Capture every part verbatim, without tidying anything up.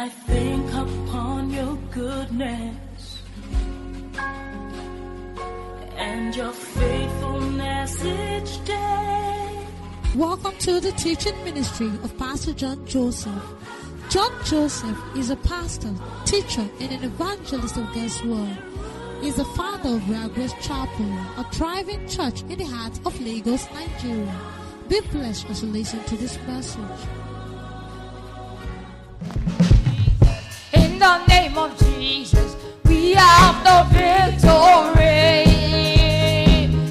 I think upon your goodness and your faithfulness each day. Welcome to the teaching ministry of Pastor John Joseph. John Joseph is a pastor, teacher, and an evangelist of God's Word. He is the founder of Real Grace Chapel, a thriving church in the heart of Lagos, Nigeria. Be blessed as you listen to this message. In the name of Jesus, we have the victory.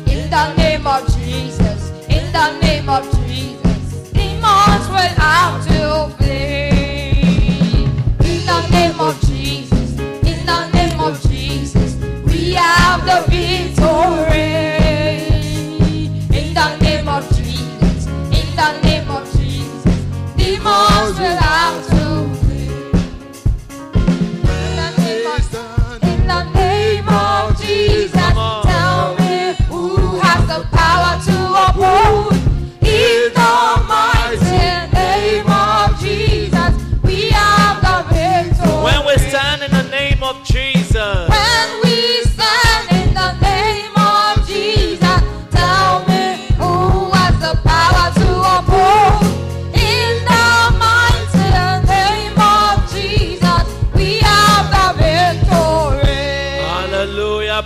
In the name of Jesus, in the name of Jesus, demons will have to flee. In the name of Jesus, in the name of Jesus, we have the victory. In the name of Jesus, in the name of Jesus, demons will have to.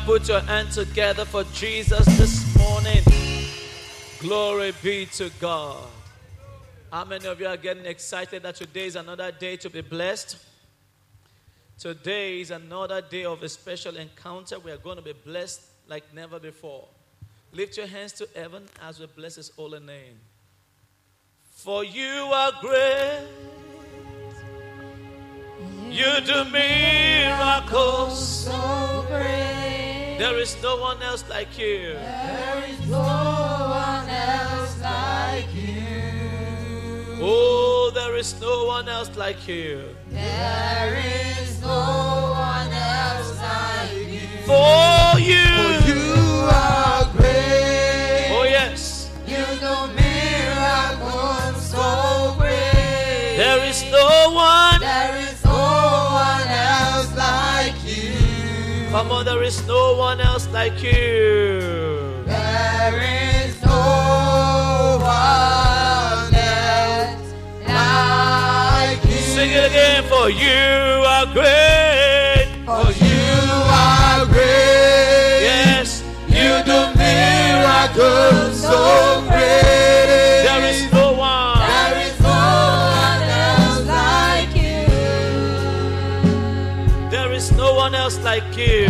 Put your hand together for Jesus this morning. Glory be to God. How many of you are getting excited that today is another day to be blessed? Today is another day of a special encounter. We are going to be blessed like never before. Lift your hands to heaven as we bless His holy name. For you are great. You do miracles so great. There is no one else like you. There is no one else like you. Oh, there is no one else like you. There is no one else like you. For you, for you are great. Oh yes. You know miracles so great. There is no one. There is Come on, there is no one else like you. There is no one else like you. Sing it again. For you are great. For you are great. Yes. You do miracles so great. There is no one. There is no one else like you. There is no one else like you.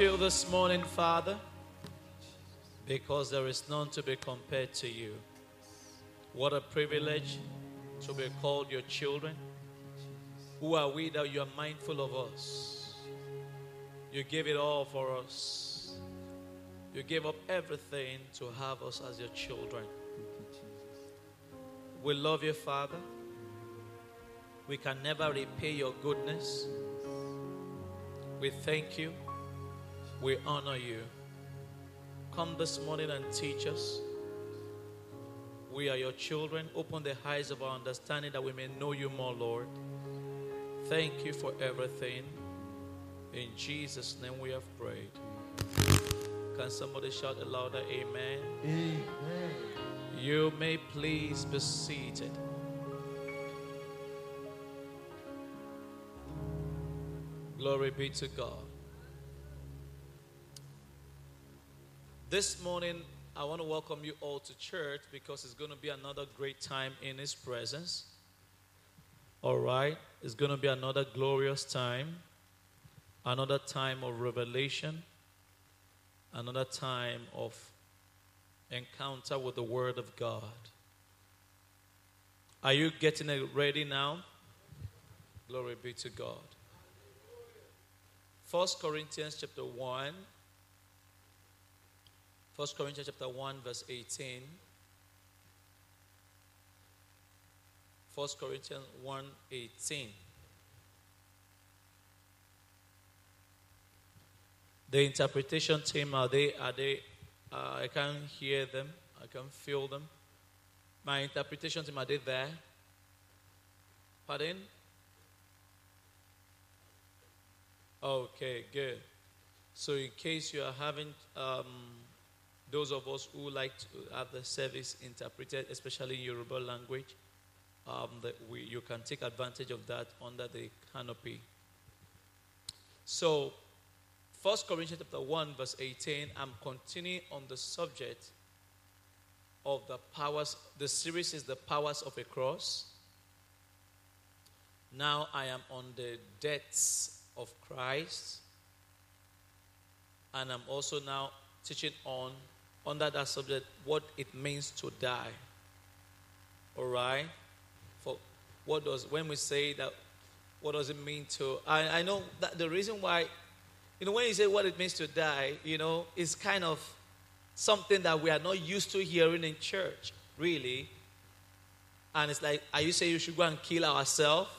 You this morning, Father, because there is none to be compared to you. What a privilege to be called your children. Who are we that you are mindful of us? You gave it all for us. You gave up everything to have us as your children. We love you, Father. We can never repay your goodness. We thank you. We honor you. Come this morning and teach us. We are your children. Open the eyes of our understanding that we may know you more, Lord. Thank you for everything. In Jesus' name we have prayed. Can somebody shout a louder amen? Amen. You may please be seated. Glory be to God. This morning, I want to welcome you all to church because it's going to be another great time in His presence. All right? It's going to be another glorious time, another time of revelation, another time of encounter with the Word of God. Are you getting it ready now? Glory be to God. First Corinthians chapter one. First Corinthians chapter one verse eighteen. First Corinthians one eighteen. The interpretation team, are they, are they, uh, I can't hear them, I can't feel them. My interpretation team, are they there? Pardon? Okay, good. So in case you are having, um, those of us who like to have the service interpreted, especially in Yoruba language, um, that we, you can take advantage of that under the canopy. So, First Corinthians chapter one verse eighteen, I'm continuing on the subject of the powers. The series is the powers of a cross. Now I am on the depths of Christ. And I'm also now teaching on, under that subject, what it means to die. All right? For what does, when we say that, what does it mean to, I, I know that the reason why, you know, when you say what it means to die, you know, it's kind of something that we are not used to hearing in church, really. And it's like, are you saying you should go and kill ourselves?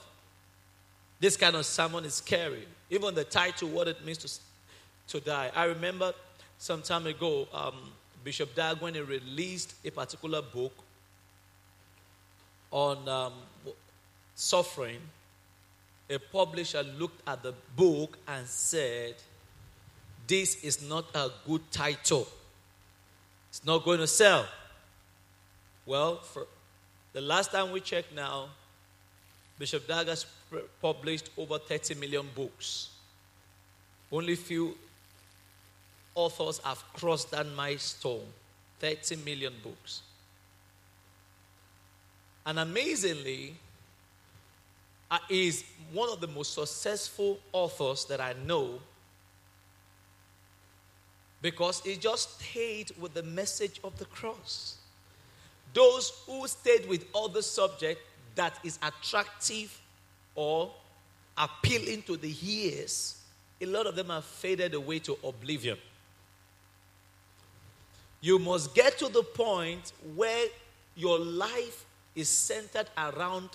This kind of sermon is scary. Even the title, what it means to, to die. I remember some time ago, um, Bishop Dag, when he released a particular book on um, suffering, a publisher looked at the book and said, this is not a good title. It's not going to sell. Well, for the last time we checked now, Bishop Dag has published over thirty million books. Only few authors have crossed that milestone. thirty million books. And amazingly, he is one of the most successful authors that I know, because he just stayed with the message of the cross. Those who stayed with other subject that is attractive or appealing to the ears, a lot of them have faded away to oblivion. You must get to the point where your life is centered around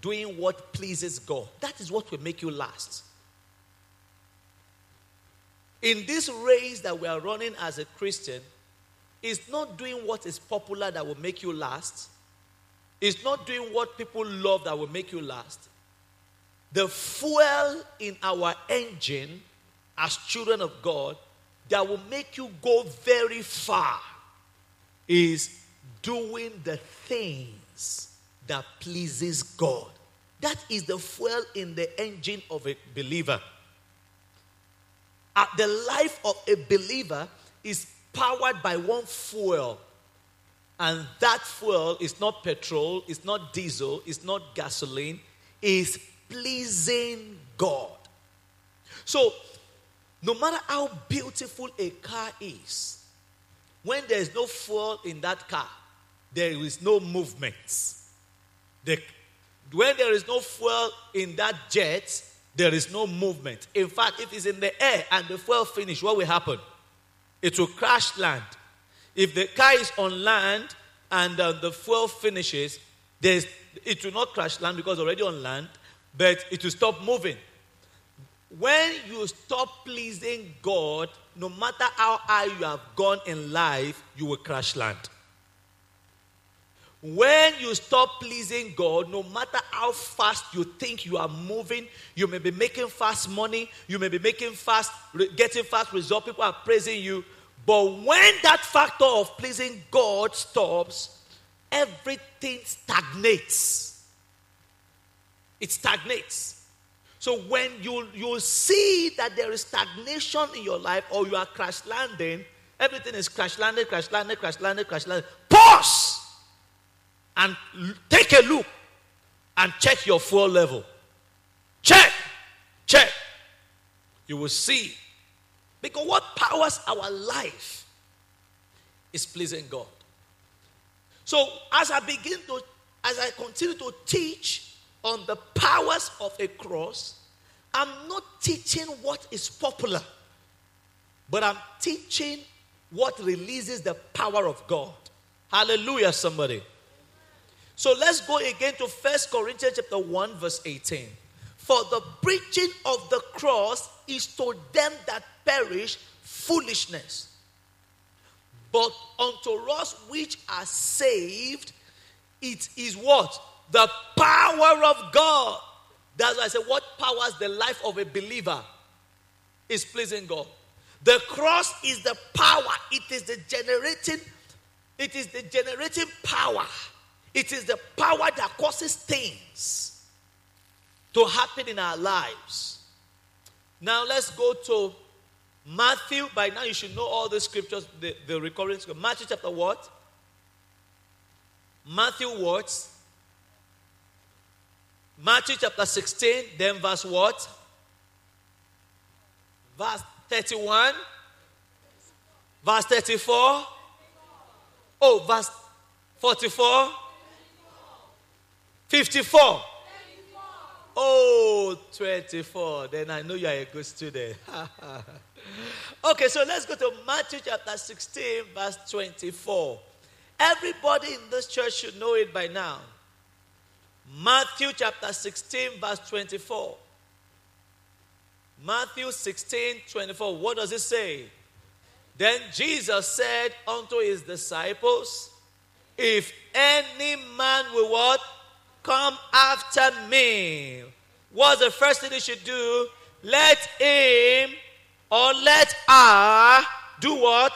doing what pleases God. That is what will make you last. In this race that we are running as a Christian, it's not doing what is popular that will make you last. It's not doing what people love that will make you last. The fuel in our engine as children of God that will make you go very far is doing the things that pleases God. That is the fuel in the engine of a believer. Uh, the life of a believer is powered by one fuel. And that fuel is not petrol, it's not diesel, it's not gasoline, it's pleasing God. So, no matter how beautiful a car is, when there is no fuel in that car, there is no movement. The, when there is no fuel in that jet, there is no movement. In fact, if it's in the air and the fuel finish, what will happen? It will crash land. If the car is on land and uh, the fuel finishes, there's, it will not crash land because it's already on land, but it will stop moving. When you stop pleasing God, no matter how high you have gone in life, you will crash land. When you stop pleasing God, no matter how fast you think you are moving, you may be making fast money, you may be making fast, getting fast results, people are praising you, But when that factor of pleasing God stops, everything stagnates. It stagnates. So when you, you see that there is stagnation in your life, or you are crash landing, everything is crash landed, crash landed, crash landed, crash landed. Pause! And take a look and check your fuel level. Check! Check! You will see. Because what powers our life is pleasing God. So as I begin to, as I continue to teach on the powers of a cross, I'm not teaching what is popular, but I'm teaching what releases the power of God. Hallelujah, somebody. So let's go again to First Corinthians chapter one, verse eighteen. For the preaching of the cross is to them that perish foolishness, but unto us which are saved, it is what? The power of God. That's why I say, what powers the life of a believer is pleasing God. The cross is the power. It is the generating, it is the generating power. It is the power that causes things to happen in our lives. Now let's go to Matthew. By now you should know all the scriptures, the, the recurring scriptures. Matthew chapter what? Matthew what? Matthew chapter sixteen, then verse what? Verse thirty-one. Verse thirty-four. Oh, verse forty-four. fifty-four. Oh, twenty-four. Then I know you are a good student. Okay, so let's go to Matthew chapter sixteen, verse twenty-four. Everybody in this church should know it by now. Matthew chapter sixteen, verse twenty-four. Matthew sixteen, twenty-four. What does it say? Then Jesus said unto his disciples, if any man will what? Come after me. What's the first thing you should do? Let him or let her do what?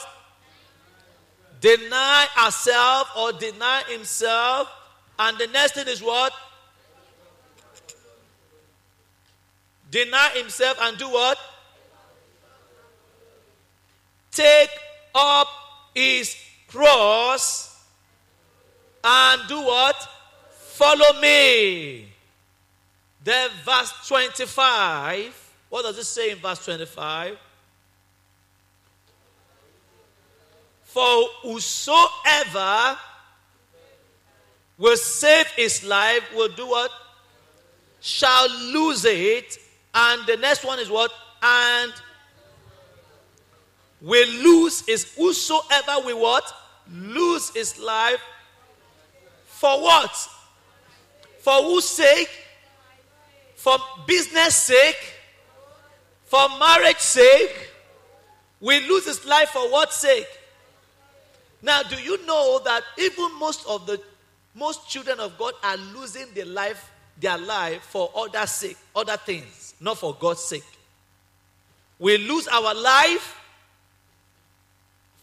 Deny herself or deny himself. And the next thing is what? Deny himself and do what? Take up his cross and do what? Follow me. Then verse twenty-five. What does it say in verse twenty-five? For whosoever will save his life will do what? Shall lose it. And the next one is what? And will lose is whosoever will what? Lose his life. For what? For whose sake? For business sake? For marriage sake? We lose his life for what sake? Now, do you know that even most of the most children of God are losing their life, their life for other sake, other things, not for God's sake. We lose our life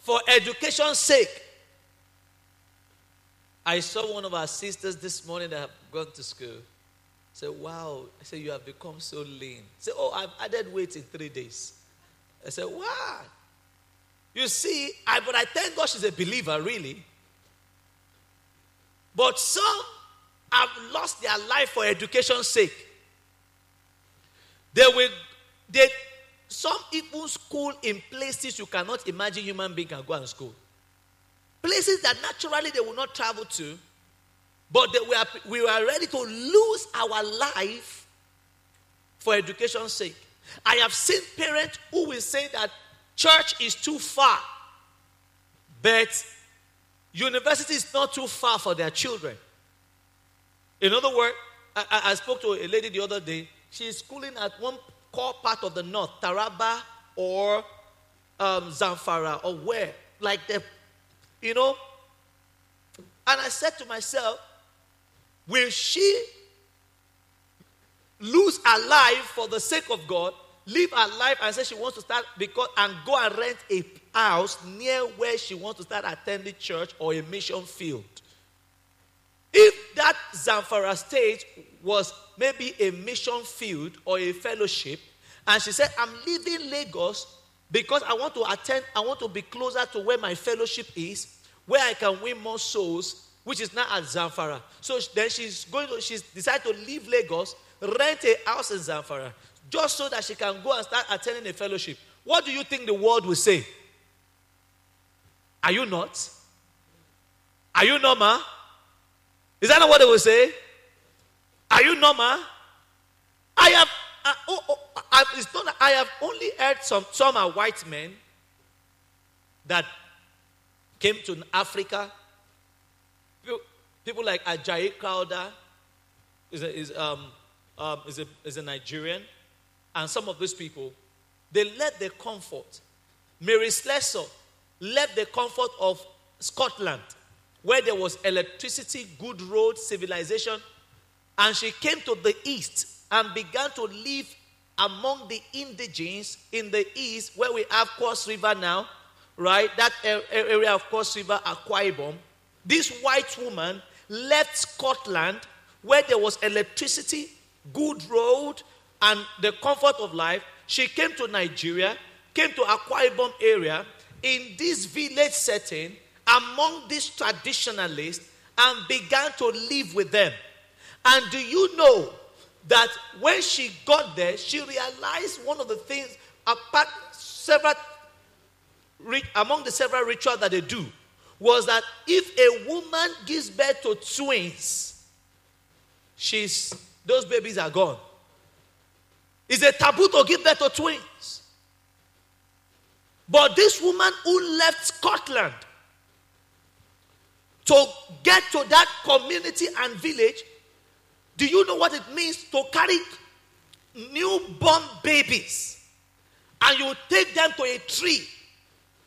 for education's sake. I saw one of our sisters this morning that have gone to school. I said, wow. I said, you have become so lean. I said, oh, I've added weight in three days. I said, wow. You see, I, but I thank God she's a believer, really. But some have lost their life for education's sake. They will, they, some even school in places you cannot imagine human being can go and school. Places that naturally they will not travel to, but they were, we were ready to lose our life for education's sake. I have seen parents who will say that church is too far, but university is not too far for their children. In other words, I, I spoke to a lady the other day. She is schooling at one core part of the north, Taraba or um, Zamfara or where, like the You know, and I said to myself, will she lose her life for the sake of God? live her life and say she wants to start because and go and rent a house near where she wants to start attending church or a mission field. If that Zamfara state was maybe a mission field or a fellowship, and she said, I'm leaving Lagos because I want to attend, I want to be closer to where my fellowship is, where I can win more souls, which is now at Zamfara. So then she's going to, she's decided to leave Lagos, rent a house in Zamfara, just so that she can go and start attending a fellowship. What do you think the world will say? Are you not? Are you normal? Is that not what they will say? Are you normal? I have, I, oh, oh, I, it's not, I have only heard some, some are white men that came to Africa. People, people like Ajayi Kouda is a, is, um, um, is, a, is a Nigerian. And some of these people, they left their comfort. Mary Slessor left the comfort of Scotland, where there was electricity, good roads, civilization. And she came to the east and began to live among the indigenes in the east, where we have Cross River now, right? That area of Cross River, Akwaibom. This white woman left Scotland, where there was electricity, good road, and the comfort of life. She came to Nigeria, came to Akwaibom area, in this village setting, among these traditionalists, and began to live with them. And do you know that when she got there, she realized one of the things, apart several among the several rituals that they do, was that if a woman gives birth to twins, she's those babies are gone. It's a taboo to give birth to twins. But this woman who left Scotland to get to that community and village, do you know what it means to carry newborn babies and you take them to a tree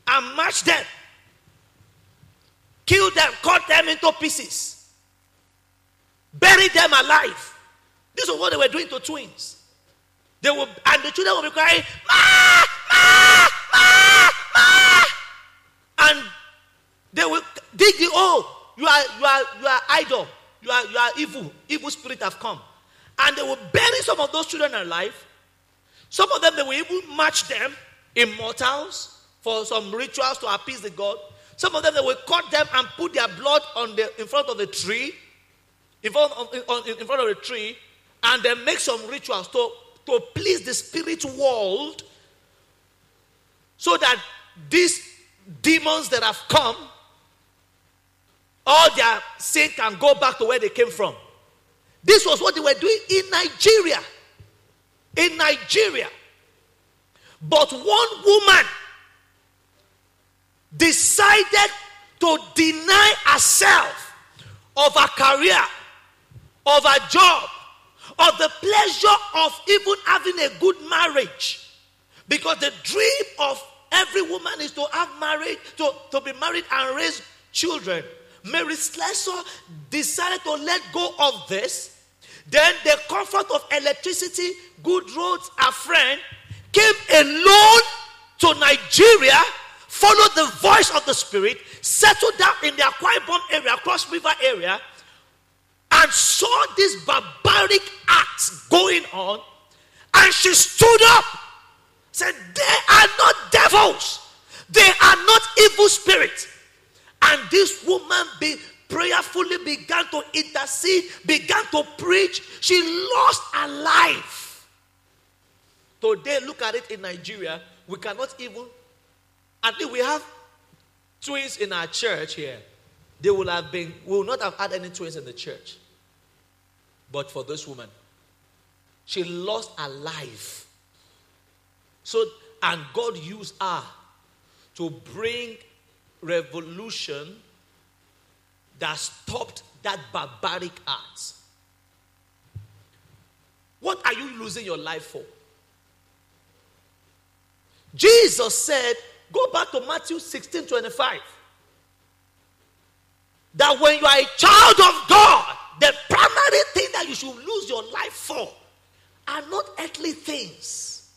and mash them, kill them, cut them into pieces, bury them alive? This is what they were doing to twins. They would, and the children would be crying, Ma, Ma, Ma, Ma, and they will dig the hole. You are, you are, you are idle. You are, you are evil. Evil spirit have come. And they will bury some of those children alive. Some of them, they will even match them in mortals for some rituals to appease the god. Some of them, they will cut them and put their blood on the, in front of the tree, in front of, in, in front of the tree, and then make some rituals to, to please the spirit world so that these demons that have come, all their sin can go back to where they came from. This was what they were doing in Nigeria. In Nigeria. But one woman decided to deny herself of her career, of her job, of the pleasure of even having a good marriage. Because the dream of every woman is to have marriage, to, to be married and raise children. Mary Slessor decided to let go of this. Then the comfort of electricity, good roads, a friend, came alone to Nigeria, followed the voice of the spirit, settled down in the Akwaibom area, Cross River area, and saw this barbaric act going on. And she stood up, said, they are not devils. They are not evil spirits. And this woman be, prayerfully began to intercede, began to preach. She lost her life. Today, look at it in Nigeria. We cannot even, at least we have twins in our church here. They will have been, we will not have had any twins in the church. But for this woman, she lost her life. So, and God used her to bring revolution that stopped that barbaric act. What are you losing your life for? Jesus said, go back to Matthew sixteen twenty-five, that when you are a child of God, the primary thing that you should lose your life for are not earthly things.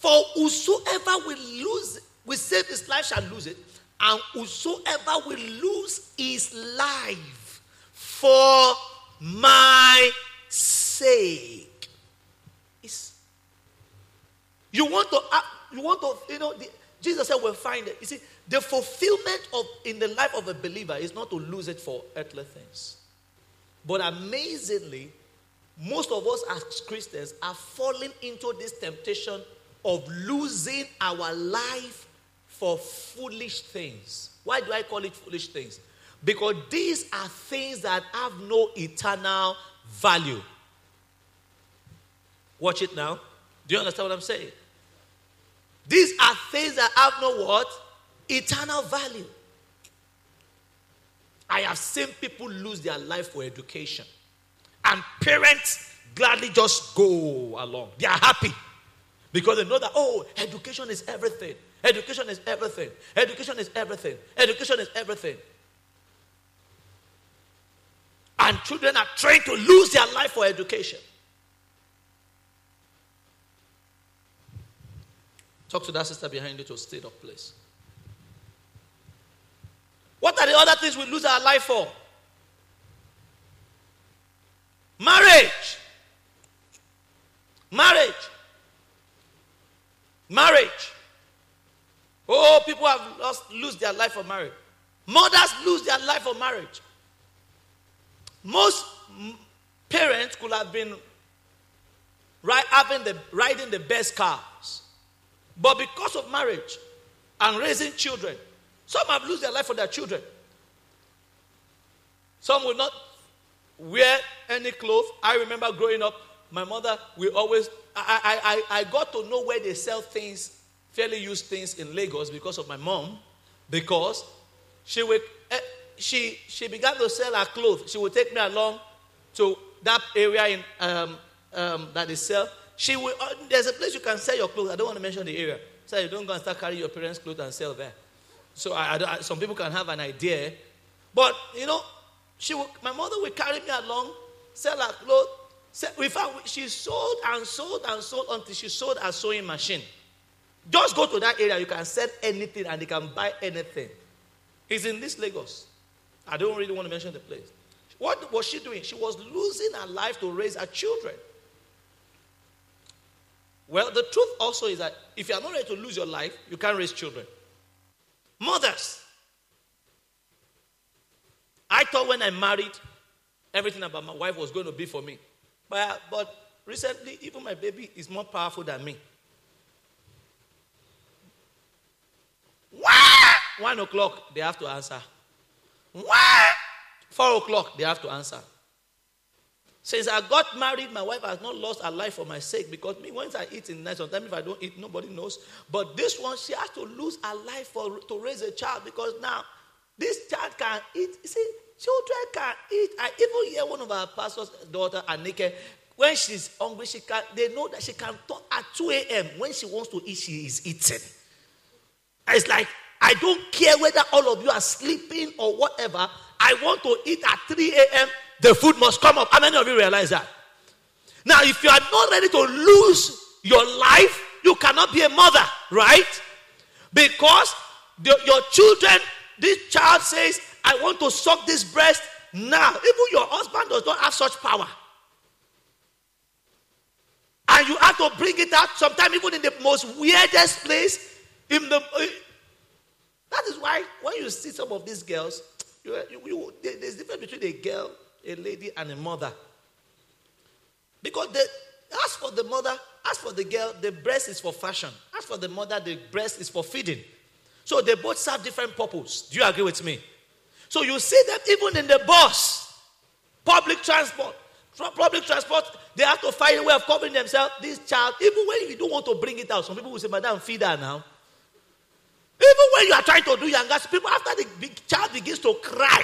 For whosoever will lose, will save his life shall lose it, and whosoever will lose his life for my sake. It's, you want to, you want to, you know, the, Jesus said we'll find it. You see, the fulfillment of in the life of a believer is not to lose it for earthly things. But amazingly, most of us as Christians are falling into this temptation of losing our life for foolish things. Why do I call it foolish things? Because these are things that have no eternal value. Watch it now. Do you understand what I'm saying? These are things that have no what? Eternal value. I have seen people lose their life for education. And parents gladly just go along. They are happy. Because they know that, oh, education is everything. Education is everything. Education is everything. Education is everything. And children are trying to lose their life for education. Talk to that sister behind you to stay up, please. What are the other things we lose our life for? Marriage. Marriage. Marriage. Oh, people have lost, lose their life for marriage. Mothers lose their life for marriage. Most parents could have been having the, riding the best cars. But because of marriage and raising children, some have lost their life for their children. Some will not wear any clothes. I remember growing up, my mother, we always, I, I, I, I got to know where they sell things, fairly used things in Lagos because of my mom, because she would, she she began to sell her clothes. She would take me along to that area in um, um, that they sell. She will, uh, there's a place you can sell your clothes. I don't want to mention the area. So you don't go and start carrying your parents' clothes and sell there. So I, I, I, some people can have an idea. But, you know, she will, my mother will carry me along, sell her clothes. Sell, in fact, she sold and sold and sold until she sold her sewing machine. Just go to that area. You can sell anything and they can buy anything. It's in this Lagos. I don't really want to mention the place. What was she doing? She was losing her life to raise her children. Well, the truth also is that if you are not ready to lose your life, you can't raise children. Mothers. I thought when I married, everything about my wife was going to be for me. But, but recently, even my baby is more powerful than me. Why? One o'clock, they have to answer. Why? Four o'clock, they have to answer. Since I got married, my wife has not lost her life for my sake, because me, once I eat in night, sometimes if I don't eat, nobody knows. But this one, she has to lose her life for to raise a child, because now this child can eat. You see, children can eat. I even hear one of our pastor's daughter, Anike, when she's hungry, she can. They know that she can talk at two a.m. When she wants to eat, she is eating. It's like, I don't care whether all of you are sleeping or whatever. I want to eat at three a.m. The food must come up. How many of you realize that? Now, if you are not ready to lose your life, you cannot be a mother, right? Because the, your children, this child says, I want to suck this breast now. Even your husband does not have such power. And you have to bring it out sometimes even in the most weirdest place. In the, uh, that is why when you see some of these girls, you, you, you, there's a difference between a girl, a lady, and a mother. Because they, as for the mother, as for the girl, the breast is for fashion. As for the mother, the breast is for feeding. So they both serve different purposes. Do you agree with me? So you see that even in the bus, public transport, public transport, they have to find a way of covering themselves. This child, even when you don't want to bring it out, some people will say, Madam, feed her now. Even when you are trying to do younger people, after the big child begins to cry,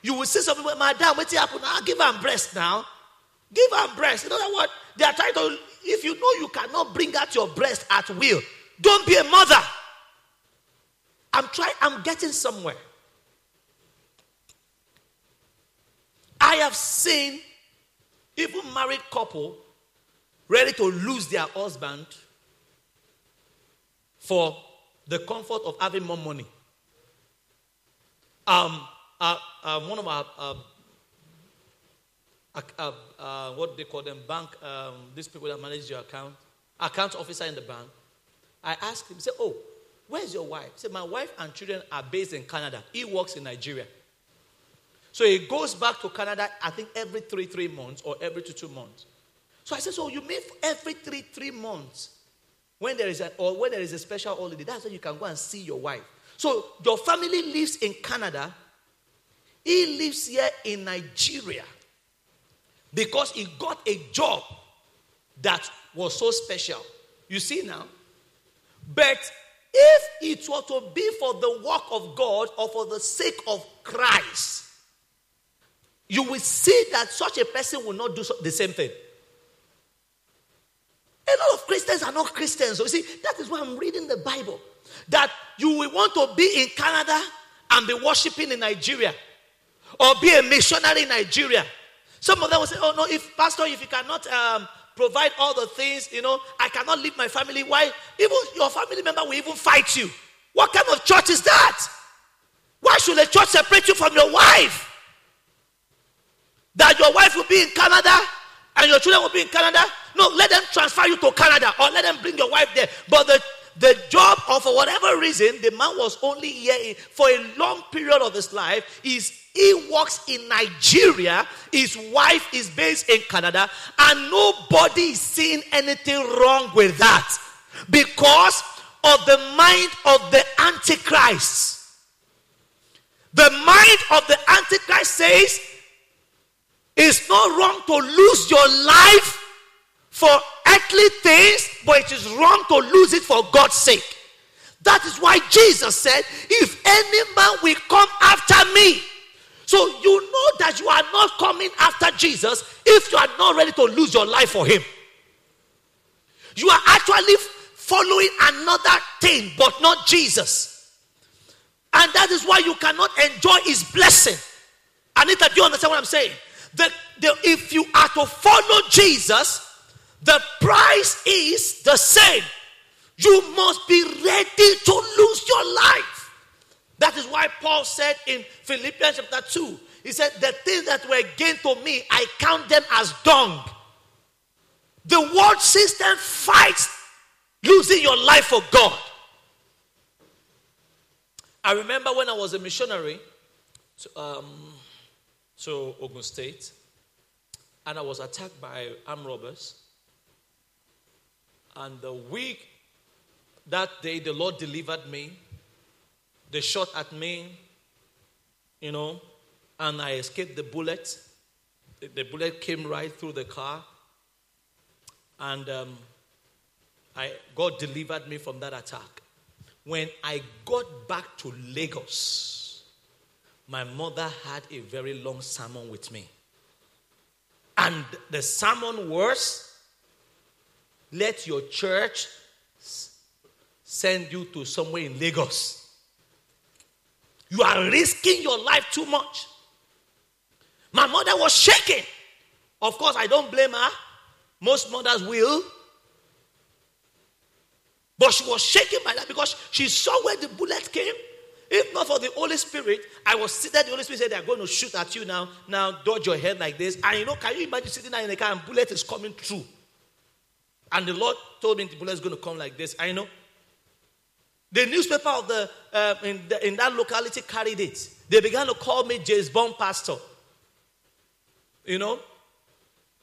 you will see some people, Madam, what's happened? Now give her breast now. Give her breast. In other words, they are trying to, if you know you cannot bring out your breast at will, don't be a mother. I'm trying, I'm getting somewhere. I have seen even married couple ready to lose their husband for the comfort of having more money. Um, uh, uh, one of our, uh, uh, uh, uh, what they call them, bank, um, these people that manage your account, account officer in the bank, I asked him, say, oh, where's your wife? He said, my wife and children are based in Canada. He works in Nigeria. So he goes back to Canada, I think, every three, three months or every two, two months. So I said, so you mean every three, three months when there is a, or when there is a special holiday, that's when you can go and see your wife. So your family lives in Canada. He lives here in Nigeria because he got a job that was so special. You see now? But if it were to be for the work of God or for the sake of Christ, you will see that such a person will not do the same thing. A lot of Christians are not Christians. So you see, that is why I'm reading the Bible. That you will want to be in Canada and be worshiping in Nigeria. Or be a missionary in Nigeria. Some of them will say, oh no, if Pastor, if you cannot um, provide all the things, you know, I cannot leave my family. Why? Even your family member will even fight you. What kind of church is that? Why should a church separate you from your wife? That your wife will be in Canada and your children will be in Canada? No, let them transfer you to Canada or let them bring your wife there. But the The job, or for whatever reason, the man was only here for a long period of his life. Is he works in Nigeria, his wife is based in Canada, and nobody is seeing anything wrong with that because of the mind of the Antichrist. The mind of the Antichrist says it's not wrong to lose your life for earthly things, but it is wrong to lose it for God's sake. That is why Jesus said, if any man will come after me. So you know that you are not coming after Jesus if you are not ready to lose your life for him. You are actually following another thing, but not Jesus. And that is why you cannot enjoy his blessing. Anita, do you understand what I'm saying? That if you are to follow Jesus, the price is the same. You must be ready to lose your life. That is why Paul said in Philippians chapter two, he said, the things that were gained to me, I count them as dung. The world system fights losing your life for God. I remember when I was a missionary to, um, to Ogun State, and I was attacked by armed robbers. And the week that day, the Lord delivered me. They shot at me, you know, and I escaped the bullet. The, the bullet came right through the car. And um, I, God delivered me from that attack. When I got back to Lagos, my mother had a very long sermon with me. And the sermon was, let your church send you to somewhere in Lagos. You are risking your life too much. My mother was shaking. Of course, I don't blame her. Most mothers will. But she was shaking by that because she saw where the bullet came. If not for the Holy Spirit, I was sitting there. The Holy Spirit said, they are going to shoot at you now. Now, dodge your head like this. And you know, can you imagine sitting there in the car and bullet is coming through? And the Lord told me the bullet is going to come like this. I know. The newspaper of the, uh, in, the in that locality carried it. They began to call me James Bond Pastor. You know.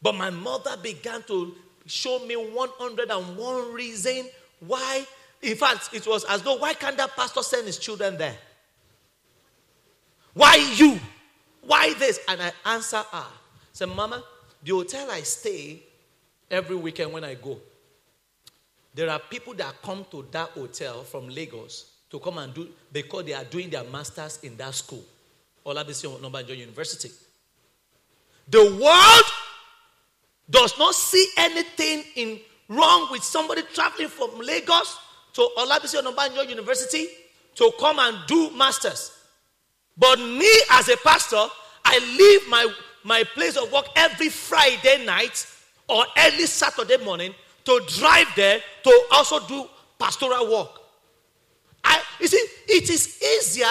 But my mother began to show me one hundred and one reason why. In fact, it was as though, why can't that pastor send his children there? Why you? Why this? And I answer her. I said, Mama, the hotel I stay every weekend when I go, there are people that come to that hotel from Lagos to come and do, because they are doing their masters in that school, Olabisi Onabanjo University. The world does not see anything in wrong with somebody traveling from Lagos to Olabisi Onabanjo University to come and do masters. But me as a pastor, I leave my, my place of work every Friday night or early Saturday morning to drive there to also do pastoral work. I, you see, it is easier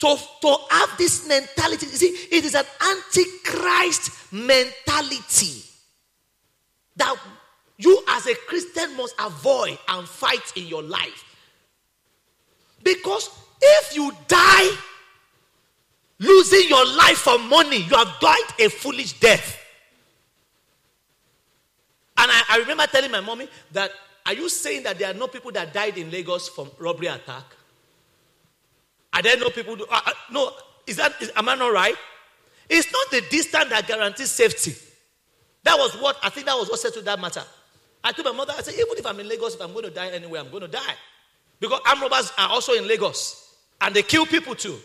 to, to have this mentality. You see, it is an antichrist mentality that you as a Christian must avoid and fight in your life. Because if you die losing your life for money, you have died a foolish death. And I, I remember telling my mommy that, are you saying that there are no people that died in Lagos from robbery attack? Are there no people? Do, uh, uh, no, is that, is, am I not right? It's not the distance that guarantees safety. That was what, I think that was what settled that matter. I told my mother, I said, even if I'm in Lagos, if I'm going to die anywhere, I'm going to die. Because armed robbers are also in Lagos. And they kill people too.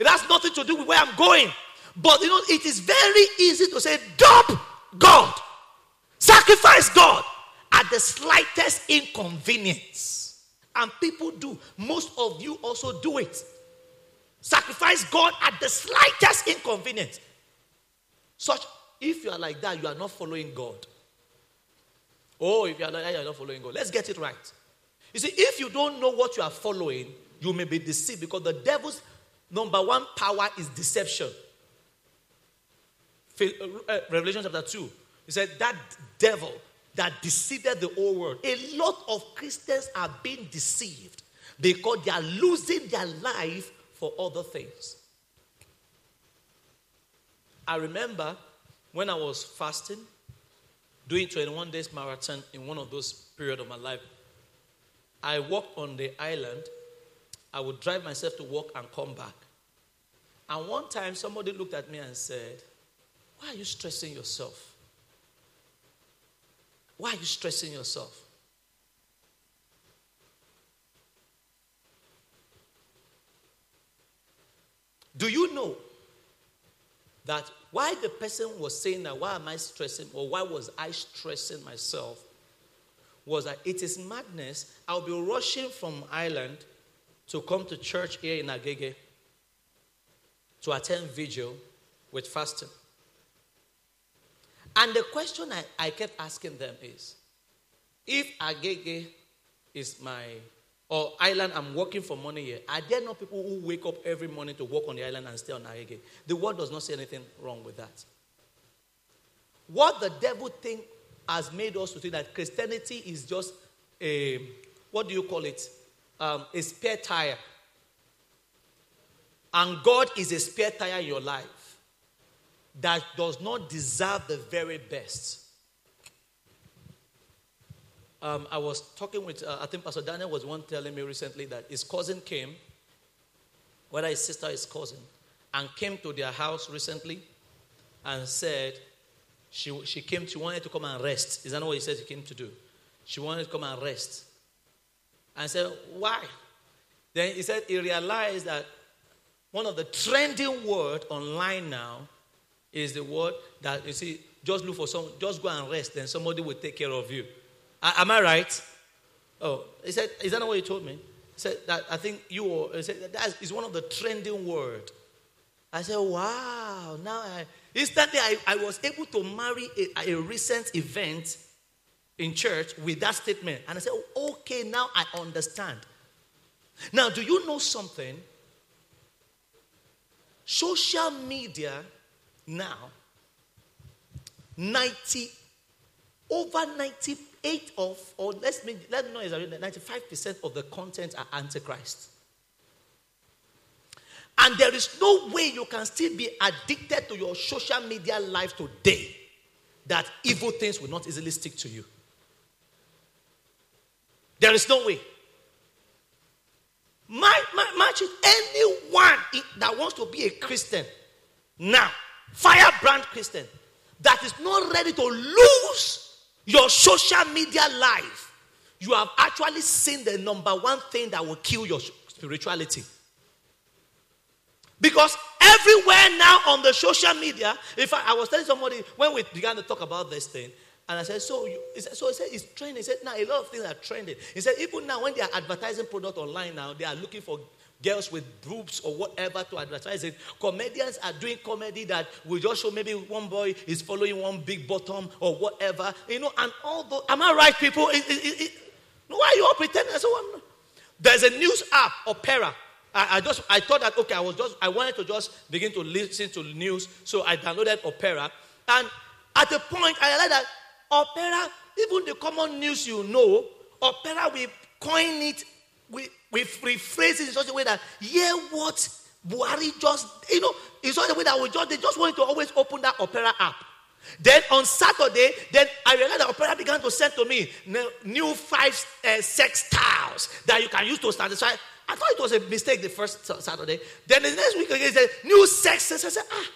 It has nothing to do with where I'm going. But you know, it is very easy to say, dump God. Sacrifice God at the slightest inconvenience. And people do. Most of you also do it. Sacrifice God at the slightest inconvenience. Such, if you are like that, you are not following God. Oh, if you are like that, you are not following God. Let's get it right. You see, if you don't know what you are following, you may be deceived, because the devil's number one power is deception. Revelation chapter two. He said that devil that deceived the whole world. A lot of Christians are being deceived because they are losing their life for other things. I remember when I was fasting, doing twenty-one days marathon in one of those periods of my life. I walked on the island. I would drive myself to work and come back. And one time somebody looked at me and said, why are you stressing yourself? Why are you stressing yourself? Do you know that why the person was saying that, why am I stressing, or why was I stressing myself, was that it is madness. I'll be rushing from Ireland to come to church here in Agege to attend vigil with fasting. And the question I, I kept asking them is, if Agege is my, or Island, I'm working for money here, are there not people who wake up every morning to work on the island and stay on Agege? The world does not say anything wrong with that. What the devil thinks has made us to think that Christianity is just a, what do you call it? Um, a spare tire. And God is a spare tire in your life that does not deserve the very best. Um, I was talking with, uh, I think Pastor Daniel was one telling me recently that his cousin came, whether his sister or his cousin, and came to their house recently and said, She she came, she wanted to come and rest. Is that not what he said he came to do? She wanted to come and rest. And I said, why? Then he said he realized that one of the trending words online now is the word that, you see, just look for some, just go and rest, then somebody will take care of you. I, am I right? Oh, he said, is that not what you told me? He said that I think you or he said that is one of the trending words. I said, wow, now I instantly I, I was able to marry a, a recent event in church with that statement. And I said, okay, now I understand. Now, do you know something? Social media now, ninety, over ninety-eight of, or let's me, let me know, ninety-five percent of the content are antichrist. And there is no way you can still be addicted to your social media life today that evil things will not easily stick to you. There is no way. My, my, my church, anyone that wants to be a Christian now, firebrand Christian, that is not ready to lose your social media life, you have actually seen the number one thing that will kill your spirituality. Because everywhere now on the social media, in fact, I was telling somebody when we began to talk about this thing, and I said, so, you, so he said, it's trending. He said, now a lot of things are trending. He said, even now when they are advertising product online now, they are looking for girls with boobs or whatever to advertise it. Comedians are doing comedy that will just show maybe one boy is following one big bottom or whatever. You know, and all those, am I right, people? It, it, it, Why are you all pretending? I said, well, no. There's a news app, Opera. I, I just I thought that okay, I was just I wanted to just begin to listen to news, so I downloaded Opera. And at a point, I realized that Opera, even the common news you know, Opera will coin it, we we rephrase it in such a way that yeah, what Buhari just you know, in such a way that we just they just wanted to always open that Opera app. Then on Saturday, then I realized that Opera began to send to me new five uh, sextiles that you can use to satisfy. So I, I thought it was a mistake the first Saturday. Then the next week again, said new sextiles. I said, ah,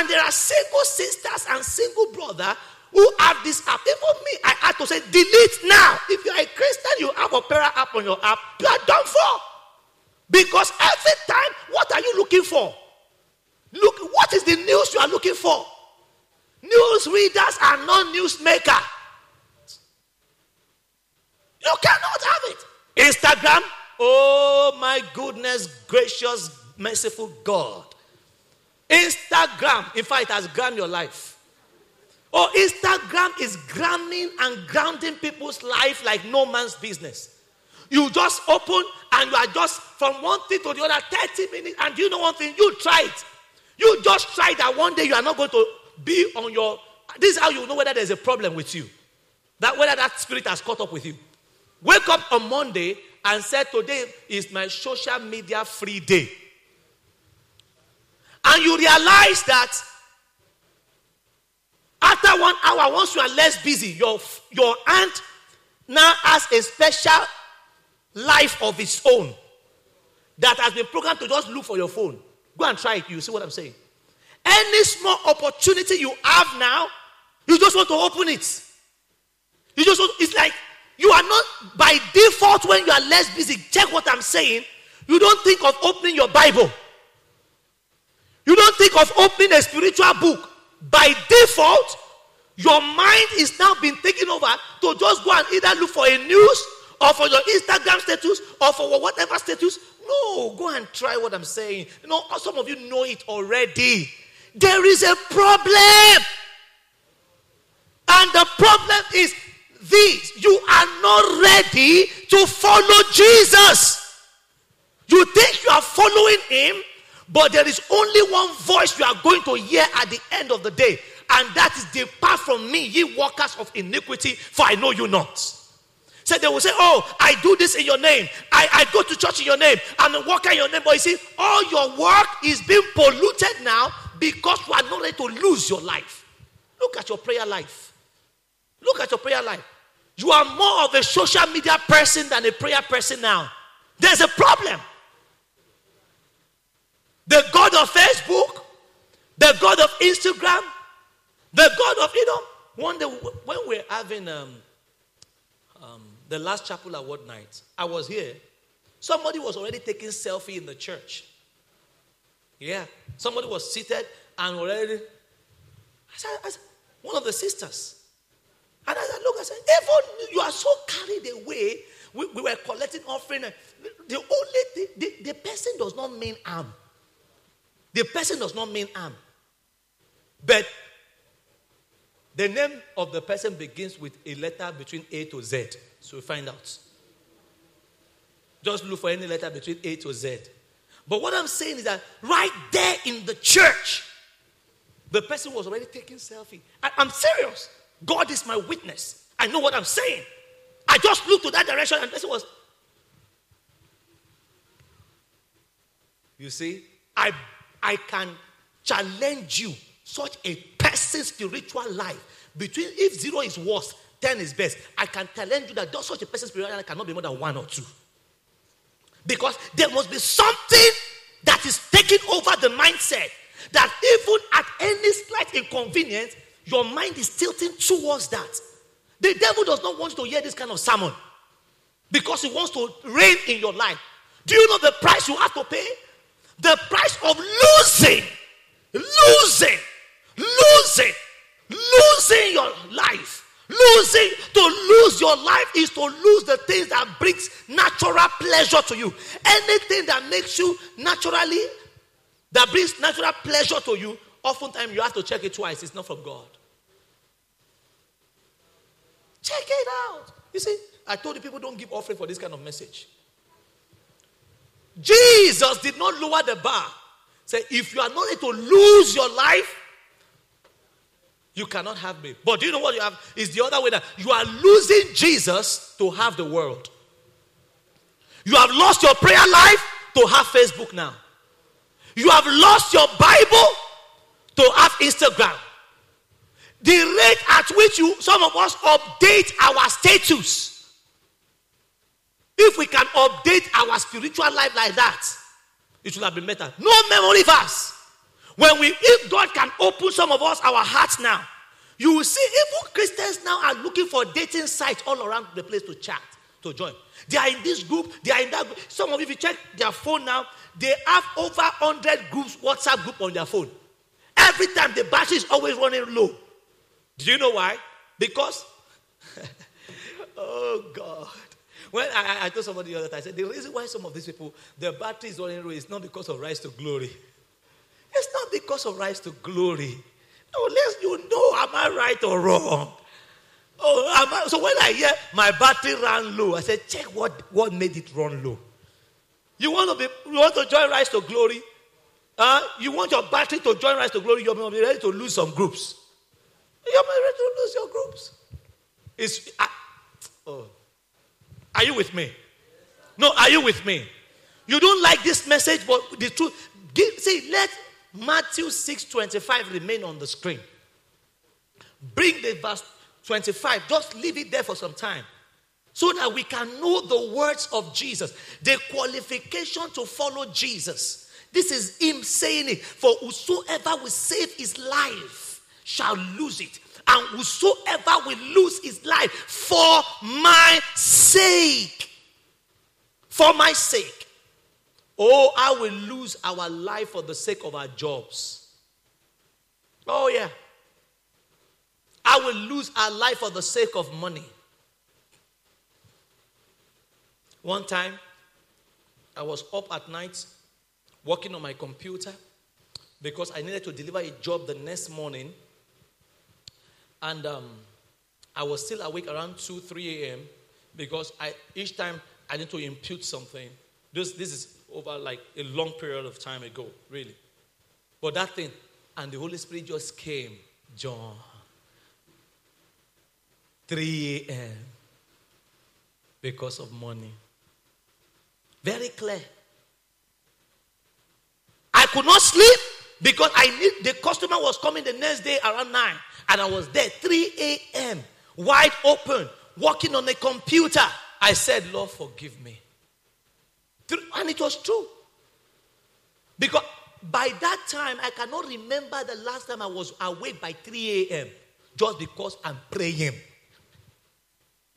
and there are single sisters and single brother who have this app. Even me, I had to say delete now. If you are a Christian, you have Opera app on your app. You are done for, because every time, what are you looking for? Look, what is the news you are looking for? News readers are not newsmakers. You cannot have it. Instagram, oh my goodness, gracious, merciful God. Instagram, in fact, it has grammed your life. Oh, Instagram is gramming and grounding people's life like no man's business. You just open and you are just from one thing to the other, thirty minutes, and you know one thing, you try it. You just try that one day you are not going to be on your, this is how you know whether there's a problem with you. That whether that spirit has caught up with you. Wake up on Monday and say, today is my social media free day. And you realize that after one hour, once you are less busy, your, your hand now has a special life of its own that has been programmed to just look for your phone. Go and try it. You see what I'm saying? Any small opportunity you have now, you just want to open it. You just want to, it's like you are not by default when you are less busy. Check what I'm saying. You don't think of opening your Bible. You don't think of opening a spiritual book. By default, your mind is now been taken over to just go and either look for a news or for your Instagram status or for whatever status. No, go and try what I'm saying. You know, some of you know it already. There is a problem. And the problem is this. You are not ready to follow Jesus. You think you are following him, but there is only one voice you are going to hear at the end of the day. And that is, depart from me, ye workers of iniquity, for I know you not. So they will say, oh, I do this in your name. I, I go to church in your name. I'm a worker in your name. But you see, all your work is being polluted now because you are not ready to lose your life. Look at your prayer life. Look at your prayer life. You are more of a social media person than a prayer person now. There's a problem. The God of Facebook, the God of Instagram, the God of, you know, one day when we're having um, um, the last chapel award night, I was here. Somebody was already taking selfie in the church. Yeah. Somebody was seated and already, I said, I said one of the sisters. And I said, look, I said, even you are so carried away. We, we were collecting offering. The only thing, the, the person does not mean harm. The person does not mean harm. But the name of the person begins with a letter between A to Z. So we find out. Just look for any letter between A to Z. But what I'm saying is that right there in the church, the person was already taking selfie. I, I'm serious. God is my witness. I know what I'm saying. I just looked to that direction and the person was... You see? I... I can challenge you, such a person's spiritual life, between if zero is worst, ten is best. I can challenge you that such a person's spiritual life cannot be more than one or two. Because there must be something that is taking over the mindset that even at any slight inconvenience, your mind is tilting towards that. The devil does not want you to hear this kind of sermon because he wants to reign in your life. Do you know the price you have to pay? The price of losing, losing, losing, losing your life. Losing, to lose your life is to lose the things that brings natural pleasure to you. Anything that makes you naturally, that brings natural pleasure to you, oftentimes you have to check it twice. It's not from God. Check it out. You see, I told you people don't give offering for this kind of message. Jesus did not lower the bar. He said, if you are not able to lose your life, you cannot have me. But do you know what you have? It's the other way that you are losing Jesus to have the world. You have lost your prayer life to have Facebook now. You have lost your Bible to have Instagram. The rate at which you, some of us update our status. If we can update our spiritual life like that, it should have been better. No memory verse. When we, if God can open some of us our hearts now, you will see even Christians now are looking for dating sites all around the place to chat, to join. They are in this group, they are in that group. Some of you, if you check their phone now, they have over one hundred groups, WhatsApp group on their phone. Every time the battery is always running low. Do you know why? Because, oh God. When I, I told somebody the other time, I said, the reason why some of these people, their battery is running low is not because of Rise to Glory. It's not because of Rise to Glory. Unless you know, am I right or wrong? Oh, am I, so when I hear my battery ran low, I said, check what, what made it run low. You want to be, you want to join Rise to Glory? Uh, you want your battery to join Rise to Glory, you'll be ready to lose some groups. You'll be ready to lose your groups. It's, I, oh. Are you with me? No, are you with me? You don't like this message, but the truth. Give, see, let Matthew six twenty-five remain on the screen. Bring the verse twenty-five. Just leave it there for some time, so that we can know the words of Jesus, the qualification to follow Jesus. This is him saying it. For whosoever will save his life shall lose it. And whosoever will lose his life for my sake. For my sake. Oh, I will lose our life for the sake of our jobs. Oh, yeah. I will lose our life for the sake of money. One time, I was up at night working on my computer because I needed to deliver a job the next morning. And um, I was still awake around two, three a.m. because I, each time I need to impute something. This, this is over like a long period of time ago, really. But that thing, and the Holy Spirit just came. John, three a.m. because of money. Very clear. I could not sleep because I need, the customer was coming the next day around nine. And I was there, three a.m., wide open, working on a computer. I said, Lord, forgive me. And it was true. Because by that time, I cannot remember the last time I was awake by three a.m. just because I'm praying.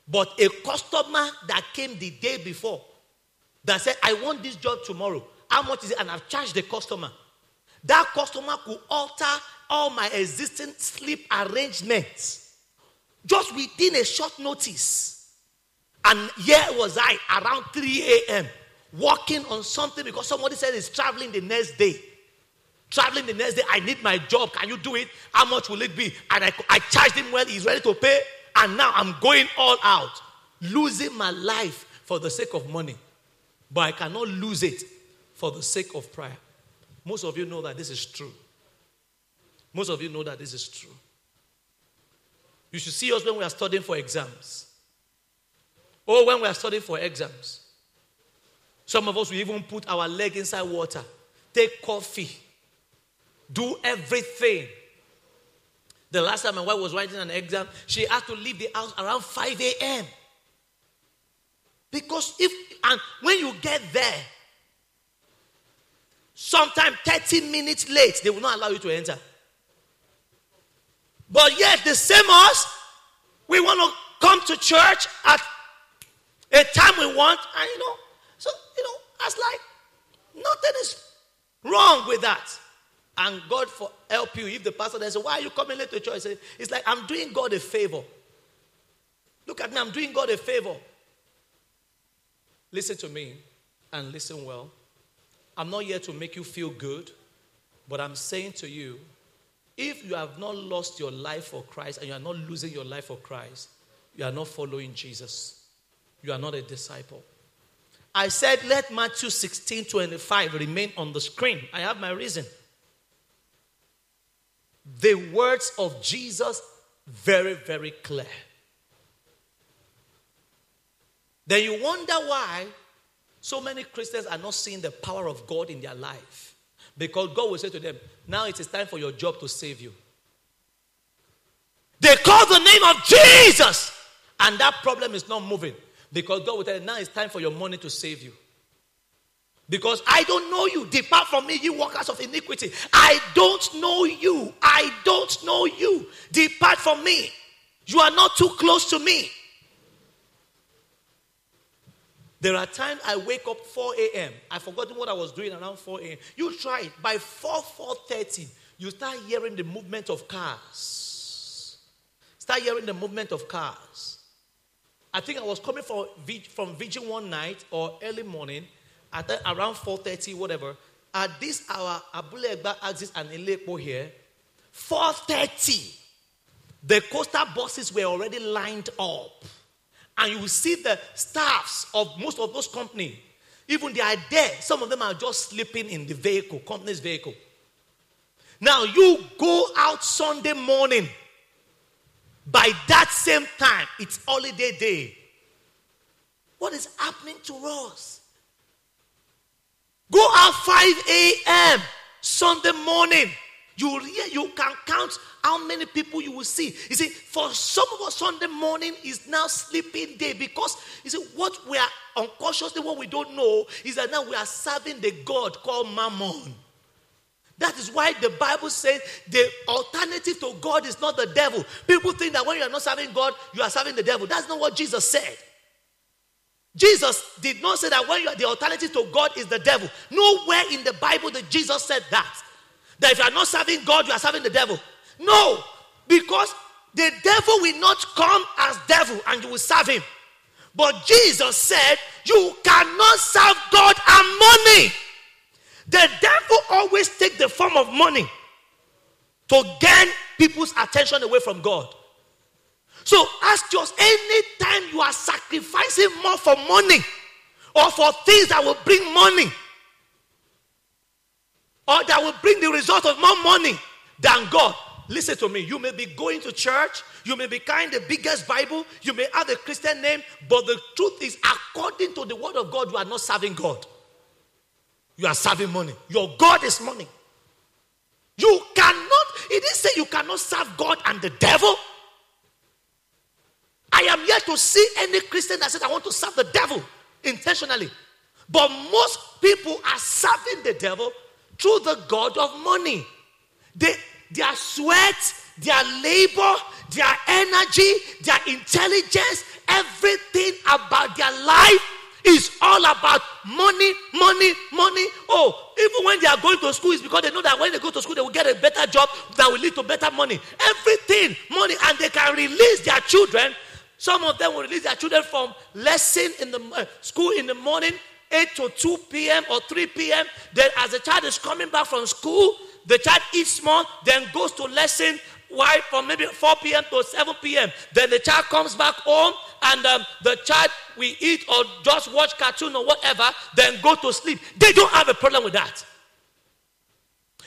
But a customer that came the day before that said, I want this job tomorrow. How much is it? And I've charged the customer. That customer could alter all my existing sleep arrangements just within a short notice. And here was I around three a.m. working on something because somebody said it's traveling the next day. Traveling the next day, I need my job. Can you do it? How much will it be? And I, I charged him well, he's ready to pay. And now I'm going all out, losing my life for the sake of money. But I cannot lose it for the sake of prayer. Most of you know that this is true. Most of you know that this is true. You should see us when we are studying for exams. Or when we are studying for exams. Some of us will even put our leg inside water, take coffee, do everything. The last time my wife was writing an exam, she had to leave the house around five a.m. Because if, and when you get there, sometimes thirty minutes late, they will not allow you to enter. But yet, the same us, we want to come to church at a time we want. And you know, so, you know, that's like, nothing is wrong with that. And God for help you. If the pastor then says, why are you coming late to church? It's like, I'm doing God a favor. Look at me, I'm doing God a favor. Listen to me and listen well. I'm not here to make you feel good, but I'm saying to you, if you have not lost your life for Christ and you are not losing your life for Christ, you are not following Jesus. you are not a disciple. I said, let Matthew sixteen twenty-five remain on the screen. I have my reason. The words of Jesus, very, very clear. Then you wonder why so many Christians are not seeing the power of God in their life. Because God will say to them, now it is time for your job to save you. They call the name of Jesus, and that problem is not moving. Because God will tell you, now it's time for your money to save you. Because I don't know you. Depart from me, you workers of iniquity. I don't know you. I don't know you. Depart from me. You are not too close to me. There are times I wake up four a.m. I forgotten what I was doing around four a.m. You try it. By four, four thirty, you start hearing the movement of cars. Start hearing the movement of cars. I think I was coming from, from Virgin one night or early morning at around four thirty, whatever. At this hour, Abule Egba Axis and Ilepo here, four thirty, the coastal buses were already lined up. And you will see the staffs of most of those companies. Even they are there. Some of them are just sleeping in the vehicle, company's vehicle. Now, you go out Sunday morning. By that same time, it's holiday day. What is happening to us? Go out five a.m. Sunday morning. You, you can count how many people you will see. You see, for some of us, Sunday morning is now sleeping day because, you see, what we are unconsciously, what we don't know is that now we are serving the God called Mammon. That is why the Bible says the alternative to God is not the devil. People think that when you are not serving God, you are serving the devil. That's not what Jesus said. Jesus did not say that when you are, the alternative to God is the devil. Nowhere in the Bible that Jesus said that. That if you are not serving God, you are serving the devil. No, because the devil will not come as devil and you will serve him. But Jesus said, you cannot serve God and money. The devil always takes the form of money to gain people's attention away from God. So ask yourself, anytime you are sacrificing more for money or for things that will bring money, or that will bring the result of more money than God. Listen to me. You may be going to church. You may be carrying the biggest Bible. You may have a Christian name. But the truth is, according to the word of God, you are not serving God. You are serving money. Your God is money. You cannot, it didn't say you cannot serve God and the devil. I am yet to see any Christian that says, I want to serve the devil intentionally. But most people are serving the devil through the God of money. They, their sweat, their labor, their energy, their intelligence, everything about their life is all about money, money, money. Oh, even when they are going to school, it's because they know that when they go to school, they will get a better job that will lead to better money. Everything, money, and they can release their children. Some of them will release their children from lesson in the uh, school in the morning, eight to two p.m. or three p.m. Then as the child is coming back from school, the child eats more, then goes to lesson why from maybe four p.m. to seven p.m. Then the child comes back home and um, the child will eat or just watch cartoon or whatever, then go to sleep. They don't have a problem with that.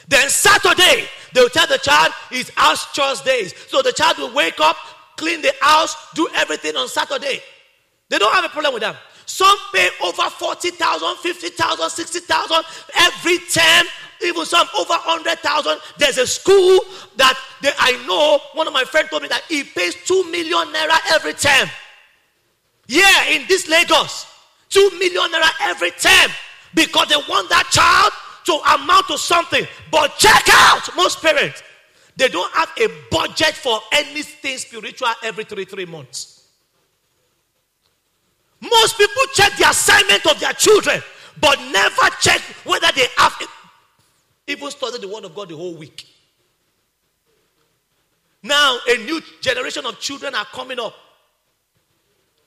Then Saturday, they will tell the child it's house chores days. So the child will wake up, clean the house, do everything on Saturday. They don't have a problem with that. Some pay over forty thousand, fifty thousand, sixty thousand every term, even some over one hundred thousand. There's a school that they, I know, one of my friends told me that he pays two million naira every term. Yeah, in this Lagos, two million naira every term because they want that child to amount to something. But check out most parents, they don't have a budget for anything spiritual every three, three months. Most people check the assignment of their children, but never check whether they have even studied the word of God the whole week. Now, a new generation of children are coming up,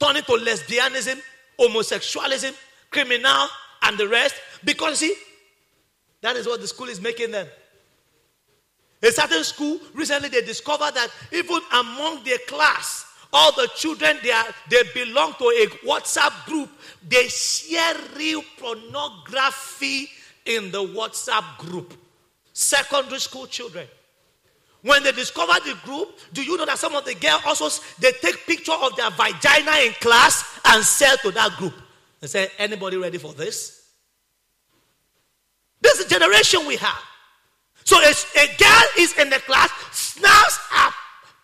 turning to lesbianism, homosexuality, criminal, and the rest, because, see, that is what the school is making them. A certain school, recently they discovered that even among their class, All the children, they, are, they belong to a WhatsApp group. They share real pornography in the WhatsApp group. Secondary school children. When they discover the group, do you know that some of the girls also, they take picture of their vagina in class and sell to that group? They say, anybody ready for this? This is the generation we have. So a, a girl is in the class, snaps a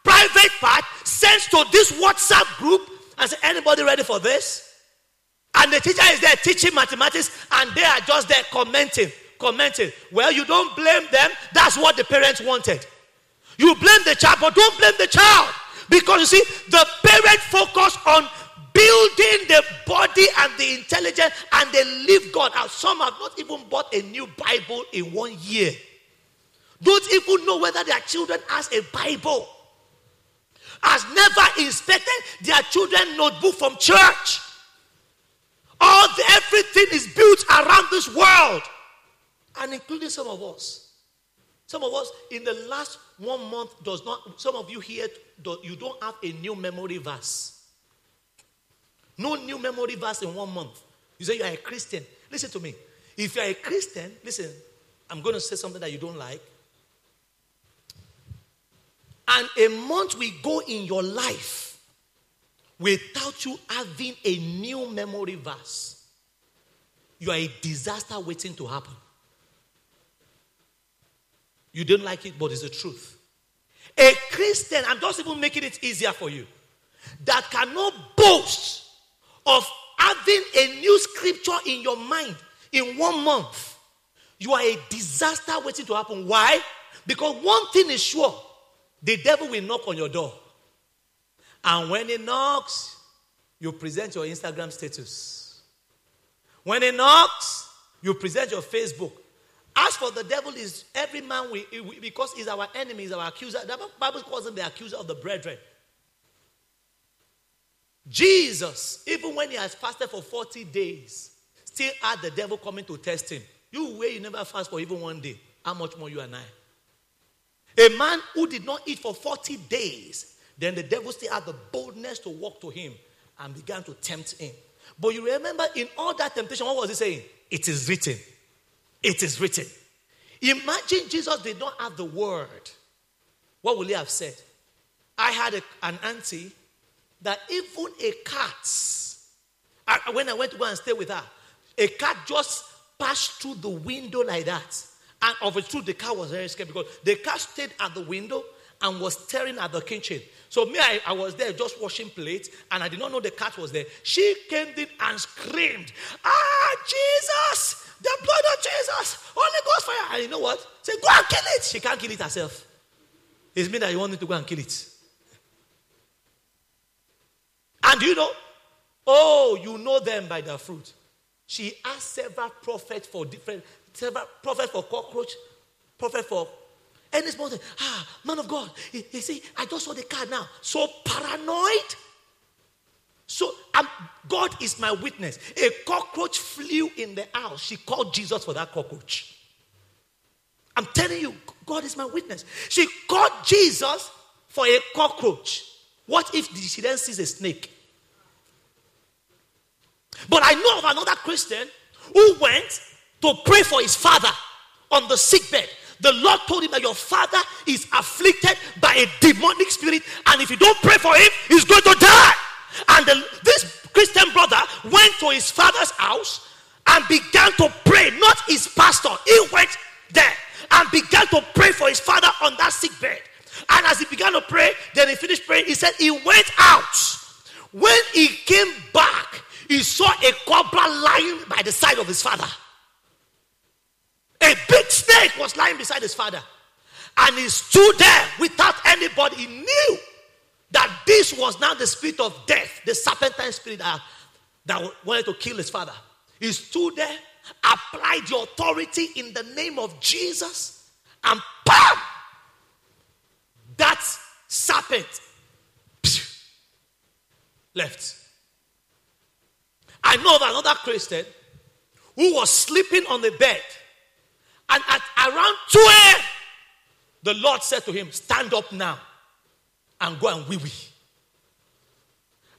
private part, sends to this WhatsApp group and says, anybody ready for this? And the teacher is there teaching mathematics and they are just there commenting, commenting. Well, you don't blame them. That's what the parents wanted. You blame the child, but don't blame the child. Because you see, the parent focused on building the body and the intelligence and they leave God out. Some have not even bought a new Bible in one year. Don't even know whether their children has a Bible. Has never inspected their children's notebook from church. All the, everything is built around this world. And including some of us. Some of us in the last one month does not, some of you here, you don't have a new memory verse. No new memory verse in one month. You say you are a Christian. Listen to me. If you are a Christian, listen, I'm going to say something that you don't like. And a month will go in your life without you having a new memory verse. You are a disaster waiting to happen. You don't like it, but it's the truth. A Christian, I'm just even making it easier for you, that cannot boast of having a new scripture in your mind in one month. You are a disaster waiting to happen. Why? Because one thing is sure. The devil will knock on your door. And when he knocks, you present your Instagram status. When he knocks, you present your Facebook. As for the devil, is every man, we, we, because he's our enemy, he's our accuser. The Bible calls him the accuser of the brethren. Jesus, even when he has fasted for forty days, still had the devil coming to test him. You way you never fast for even one day. How much more you and I? A man who did not eat for forty days, then the devil still had the boldness to walk to him and began to tempt him. But you remember in all that temptation, what was he saying? It is written. It is written. Imagine Jesus did not have the word. What would he have said? I had a, an auntie that even a cat, I, when I went to go and stay with her, a cat just passed through the window like that. And of the truth, the cat was very scared because the cat stayed at the window and was staring at the kitchen. So me, I, I was there just washing plates and I did not know the cat was there. She came in and screamed, ah, Jesus, the blood of Jesus, Holy Ghost fire. And you know what? Say, go and kill it. She can't kill it herself. It's me that you want me to go and kill it. And you know, oh, you know them by their fruit. She asked several prophets for different prophet for cockroach, prophet for any small thing. Ah, man of God, you see, I just saw the car now. So paranoid. So um, God is my witness. A cockroach flew in the house. She called Jesus for that cockroach. I'm telling you, God is my witness. She called Jesus for a cockroach. What if she then sees a snake? But I know of another Christian who went to pray for his father on the sickbed. The Lord told him that your father is afflicted by a demonic spirit, and if you don't pray for him, he's going to die. And the, this Christian brother went to his father's house and began to pray, not his pastor. He went there and began to pray for his father on that sickbed. And as he began to pray, then he finished praying. He said he went out. When he came back, he saw a cobra lying by the side of his father. A big snake was lying beside his father. And he stood there without anybody. He knew that this was now the spirit of death, the serpentine spirit that, that wanted to kill his father. He stood there, applied the authority in the name of Jesus, and bam! That serpent left. I know of another Christian who was sleeping on the bed. And at around two a.m., the Lord said to him, stand up now and go and wee-wee.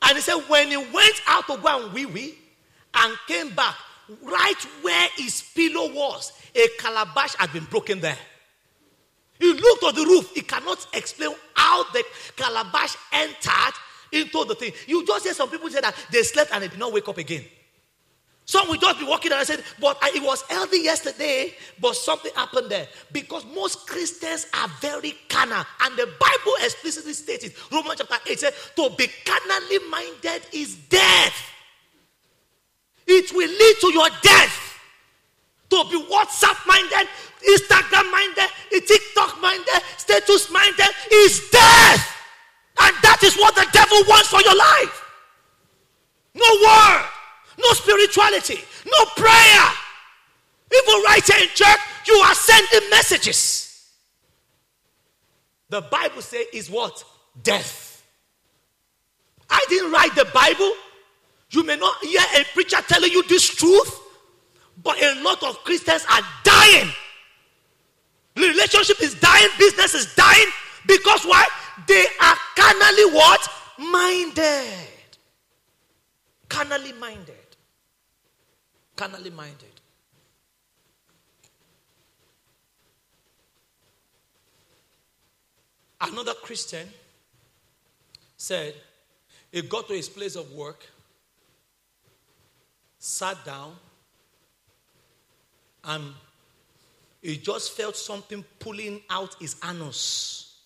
And he said, when he went out to go and wee wee and came back, right where his pillow was, a calabash had been broken there. He looked on the roof. He cannot explain how the calabash entered into the thing. You just hear some people say that they slept and they did not wake up again. Some will just be walking and I said, but it was healthy yesterday, but something happened there. Because most Christians are very carnal. And the Bible explicitly states it. Romans chapter eight says, to be carnally minded is death. It will lead to your death. To be WhatsApp-minded, Instagram-minded, TikTok-minded, status-minded is death. And that is what the devil wants for your life. No word. No spirituality, no prayer. Even right here in church, you are sending messages. The Bible says is what? Death. I didn't write the Bible. You may not hear a preacher telling you this truth, but a lot of Christians are dying. Relationship is dying, business is dying, because why? They are carnally what? Minded. Carnally minded. Carnally minded. Another Christian said he got to his place of work, sat down, and he just felt something pulling out his anus.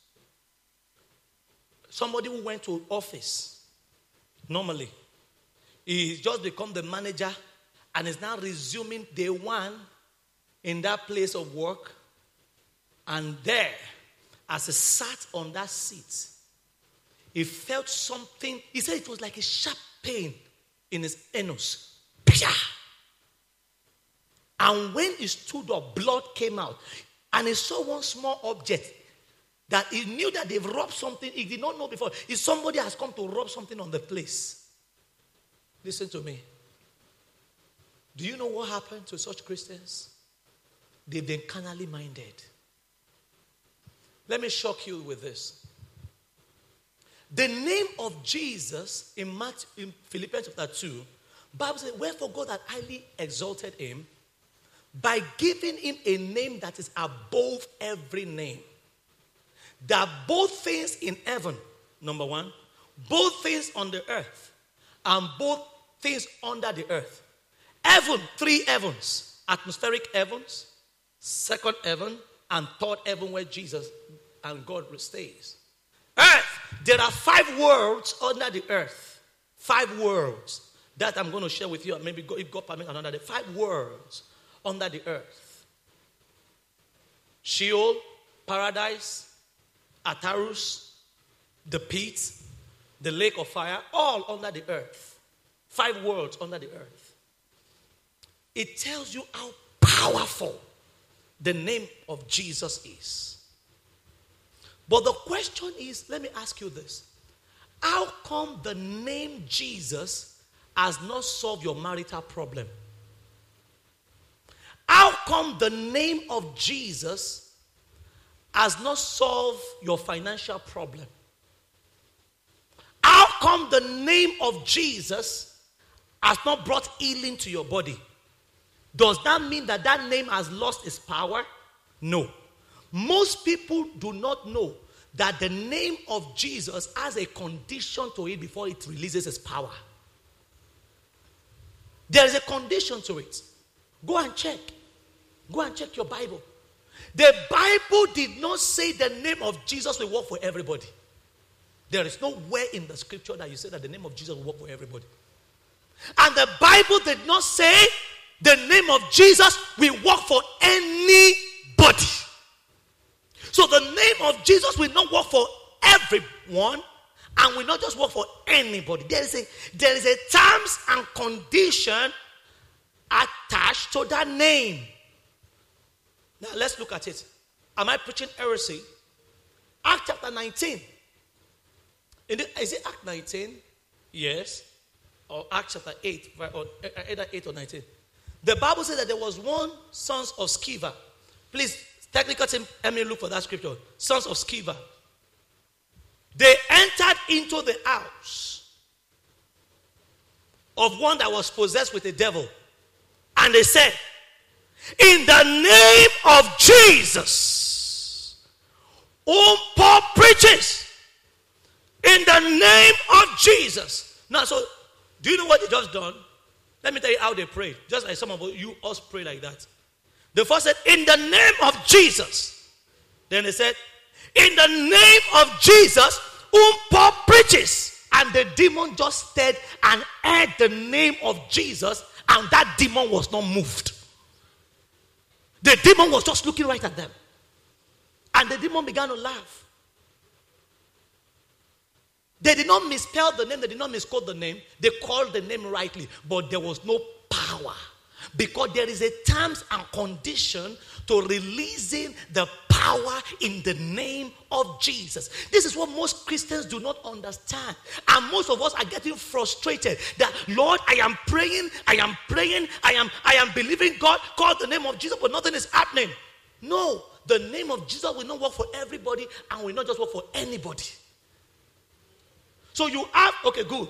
Somebody who went to office normally, he's just become the manager and is now resuming day one in that place of work. And there, as he sat on that seat, he felt something. He said it was like a sharp pain in his anus. And when he stood up, blood came out. And he saw one small object that he knew that they've rubbed something. He did not know before. If somebody has come to rub something on the place. Listen to me. Do you know what happened to such Christians? They've been carnally minded. Let me shock you with this. The name of Jesus in, Matthew, in Philippians chapter two, Bible says, wherefore God hath highly exalted him by giving him a name that is above every name. That both things in heaven, number one, both things on the earth, and both things under the earth. Heaven, three heavens. Atmospheric heavens, second heaven, and third heaven where Jesus and God stays. Earth, there are five worlds under the earth. Five worlds. That I'm going to share with you. Maybe if God permits another day. Five worlds under the earth. Sheol, paradise, Atarus, the pit, the lake of fire, all under the earth. Five worlds under the earth. It tells you how powerful the name of Jesus is. But the question is, let me ask you this. How come the name Jesus has not solved your marital problem? How come the name of Jesus has not solved your financial problem? How come the name of Jesus has not brought healing to your body? Does that mean that that name has lost its power? No. Most people do not know that the name of Jesus has a condition to it before it releases its power. There is a condition to it. Go and check. Go and check your Bible. The Bible did not say the name of Jesus will work for everybody. There is nowhere in the scripture that you say that the name of Jesus will work for everybody. And the Bible did not say the name of Jesus will work for anybody. So the name of Jesus will not work for everyone and will not just work for anybody. There is a, there is a terms and condition attached to that name. Now let's look at it. Am I preaching heresy? Acts chapter nineteen. Is it Act nineteen? Yes. Or Act chapter eight, or either eight or nineteen. The Bible says that there was one sons of Sceva. Please, technical team, let me look for that scripture. Sons of Sceva. They entered into the house of one that was possessed with a devil. And they said, in the name of Jesus, whom Paul preaches, in the name of Jesus. Now, so, do you know what they just done? Let me tell you how they prayed. Just like some of you, us pray like that. They first said, in the name of Jesus. Then they said, in the name of Jesus, whom Paul preaches. And the demon just stared and heard the name of Jesus, and that demon was not moved. The demon was just looking right at them. And the demon began to laugh. They did not misspell the name. They did not misquote the name. They called the name rightly. But there was no power. Because there is a terms and condition to releasing the power in the name of Jesus. This is what most Christians do not understand. And most of us are getting frustrated that, Lord, I am praying, I am praying, I am, I am believing God, call the name of Jesus, but nothing is happening. No, the name of Jesus will not work for everybody and will not just work for anybody. So you have, okay, good.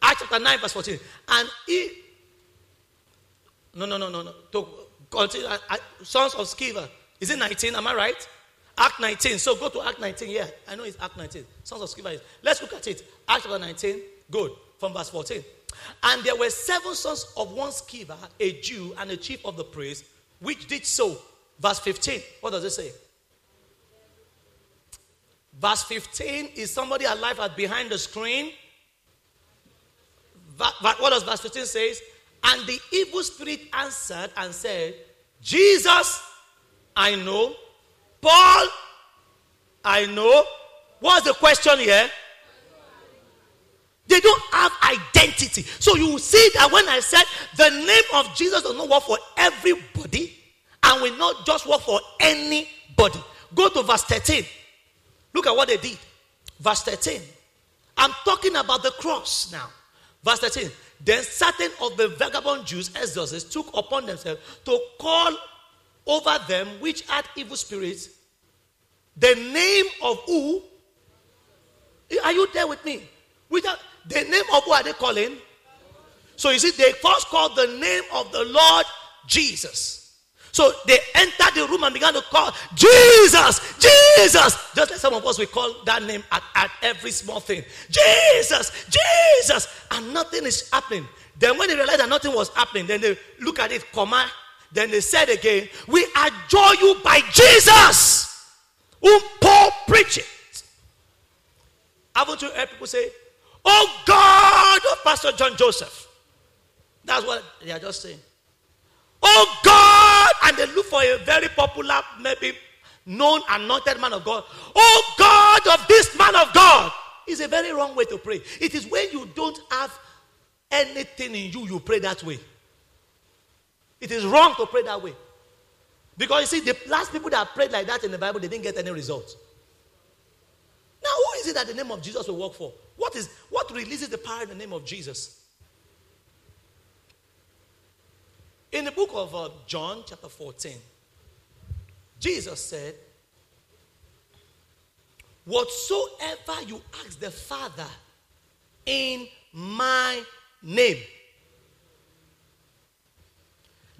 Acts chapter nine, verse fourteen. And he, no, no, no, no, no. To continue, I, I, sons of Sceva. Is it nineteen? Am I right? Act nineteen. So go to Act nineteen. Yeah, I know it's Act nineteen. Sons of Sceva. Let's look at it. Act chapter nineteen. Good. From verse fourteen. And there were seven sons of one Sceva, a Jew and a chief of the priests, which did so. Verse fifteen. What does it say? Verse fifteen, is somebody alive at behind the screen? What does verse fifteen say? And the evil spirit answered and said, Jesus, I know. Paul, I know. What's the question here? They don't have identity. So you see that when I said the name of Jesus does not work for everybody and will not just work for anybody. Go to verse thirteen. Look at what they did. Verse thirteen. I'm talking about the cross now. Verse thirteen. Then certain of the vagabond Jews, exorcists, took upon themselves to call over them which had evil spirits, the name of who? Are you there with me? Without the name of who are they calling? So you see, they first called the name of the Lord Jesus. So they entered the room and began to call, Jesus, Jesus. Just like some of us, we call that name at, at every small thing. Jesus, Jesus. And nothing is happening. Then when they realized that nothing was happening, then they look at it, comma. Then they said again, we adjure you by Jesus, whom Paul preaches. Haven't you heard people say, oh God of Pastor John Joseph? That's what they are just saying. Oh God, and they look for a very popular, maybe known, anointed man of God. Oh God of this man of God. It's a very wrong way to pray. It is when you don't have anything in you, you pray that way. It is wrong to pray that way. Because you see, the last people that prayed like that in the Bible, they didn't get any results. Now, who is it that the name of Jesus will work for? What is what releases the power in the name of Jesus? In the book of uh, John, chapter fourteen, Jesus said, whatsoever you ask the Father in my name.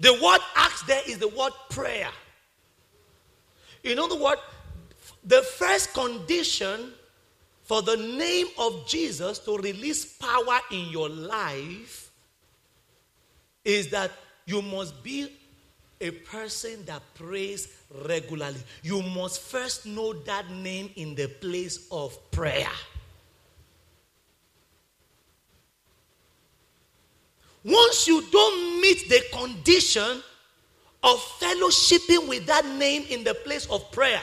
The word ask there is the word prayer. In other words, the first condition for the name of Jesus to release power in your life is that you must be a person that prays regularly. You must first know that name in the place of prayer. Once you don't meet the condition of fellowshipping with that name in the place of prayer,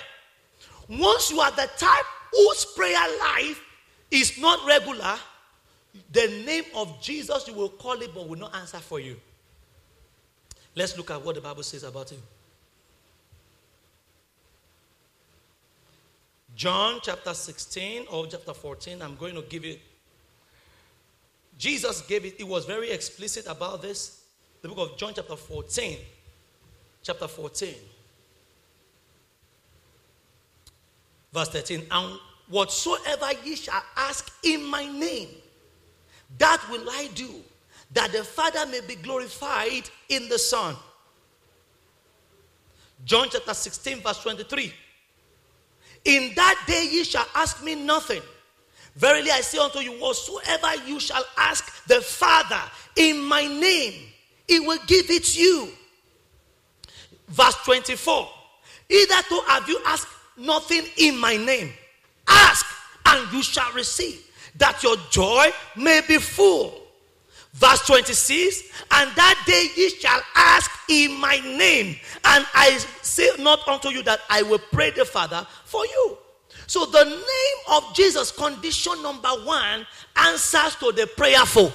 once you are the type whose prayer life is not regular, the name of Jesus, you will call it but will not answer for you. Let's look at what the Bible says about him. John chapter sixteen or chapter fourteen, I'm going to give you. Jesus gave it, it was very explicit about this. The book of John chapter fourteen. Chapter fourteen. Verse thirteen. And whatsoever ye shall ask in my name, that will I do, that the Father may be glorified in the Son. John chapter sixteen verse twenty-three. In that day ye shall ask me nothing. Verily I say unto you, whatsoever you shall ask the Father in my name, he will give it you. Verse twenty-four. Hitherto have you asked nothing in my name. Ask and you shall receive, that your joy may be full. Verse twenty-six. And that day ye shall ask in my name, and I say not unto you that I will pray the Father for you. So the name of Jesus, condition number one, answers to the prayerful.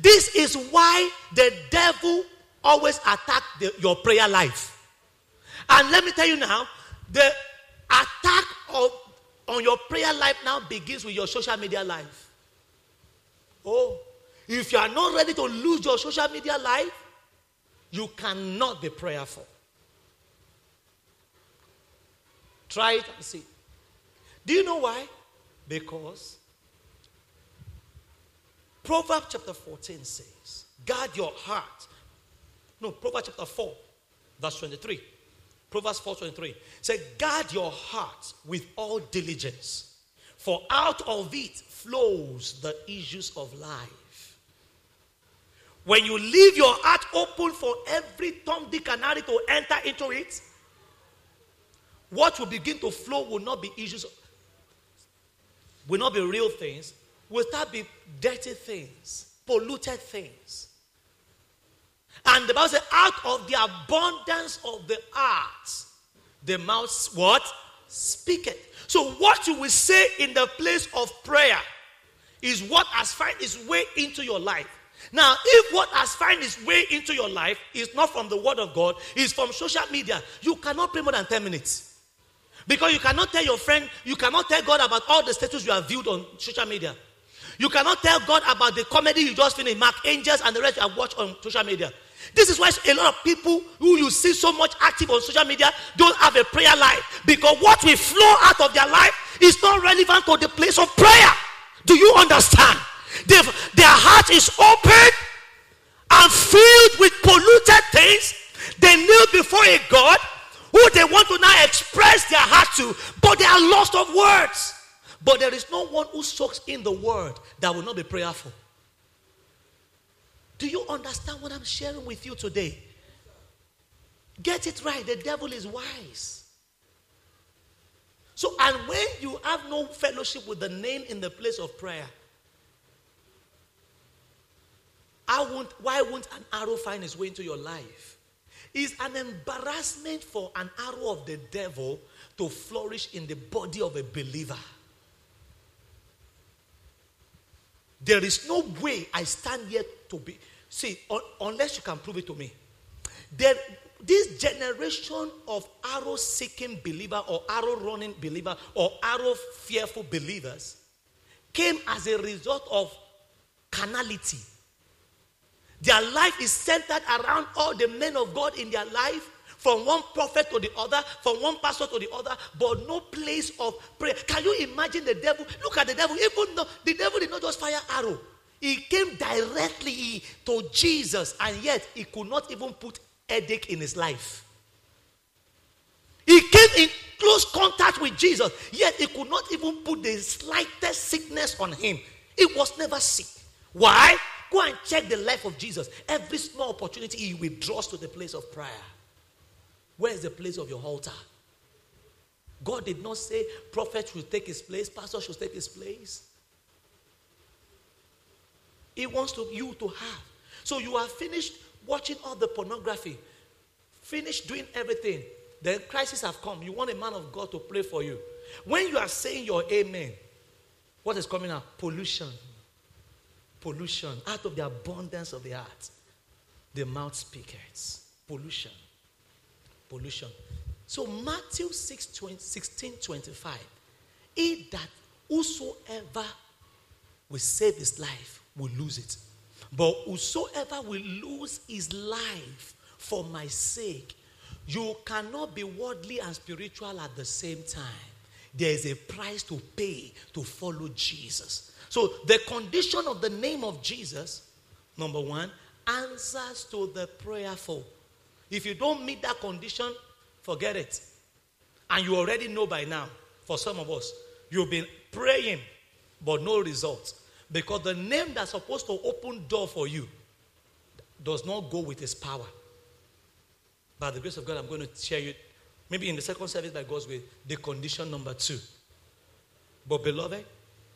This is why the devil always attacks the, your prayer life. And let me tell you now, the attack of, on your prayer life now begins with your social media life. Oh, if you are not ready to lose your social media life, you cannot be prayerful. Try it and see. Do you know why? Because Proverbs chapter fourteen says, guard your heart. No, Proverbs chapter four, verse twenty-three. Proverbs four twenty-three says, guard your heart with all diligence, for out of it flows the issues of life. When you leave your heart open for every Tom, Dick, and Harry to enter into it, what will begin to flow will not be issues, will not be real things, will start be dirty things, polluted things. And the Bible says, out of the abundance of the heart, the mouth, what? Speaketh. So what you will say in the place of prayer is what has found its way into your life. Now, if what has found its way into your life is not from the word of God, it's from social media, you cannot pray more than ten minutes. Because you cannot tell your friend, you cannot tell God about all the status you have viewed on social media. You cannot tell God about the comedy you just finished, Mark Angels and the rest you have watched on social media. This is why a lot of people who you see so much active on social media don't have a prayer life. Because what will flow out of their life is not relevant to the place of prayer. Do you understand? They've, their heart is open and filled with polluted things. They kneel before a God who they want to now express their heart to, but they are lost of words. But there is no one who soaks in the word that will not be prayerful. Do you understand what I'm sharing with you today? Get it right. The devil is wise. So, and when you have no fellowship with the name in the place of prayer, I won't, why won't an arrow find its way into your life? It's an embarrassment for an arrow of the devil to flourish in the body of a believer. There is no way I stand here to be. See, un, unless you can prove it to me. There, this generation of arrow-seeking believer or arrow-running believer or arrow-fearful believers came as a result of carnality. Their life is centered around all the men of God in their life, from one prophet to the other, from one pastor to the other, but no place of prayer. Can you imagine the devil? Look at the devil. Even though the devil did not just fire arrow. He came directly to Jesus, and yet he could not even put headache in his life. He came in close contact with Jesus, yet he could not even put the slightest sickness on him. He was never sick. Why? Go and check the life of Jesus. Every small opportunity he withdraws to the place of prayer. Where is the place of your altar? God did not say prophet should take his place, pastor should take his place. He wants to, you to have. So you are finished watching all the pornography, finished doing everything. The crises have come. You want a man of God to pray for you. When you are saying your amen, what is coming out? Pollution. Pollution. Out of the abundance of the heart, the mouth speaketh. Pollution. Pollution. So Matthew six, twenty, sixteen, twenty-five. He that whosoever will save his life will lose it. But whosoever will lose his life for my sake, you cannot be worldly and spiritual at the same time. There is a price to pay to follow Jesus. So the condition of the name of Jesus Number one, answers to the prayerful. If you don't meet that condition, forget it. And you already know by now, for some of us, you've been praying, but no results. Because the name that's supposed to open door for you does not go with his power. By the grace of God, I'm going to share you, maybe in the second service by God's way, the condition number two. But beloved,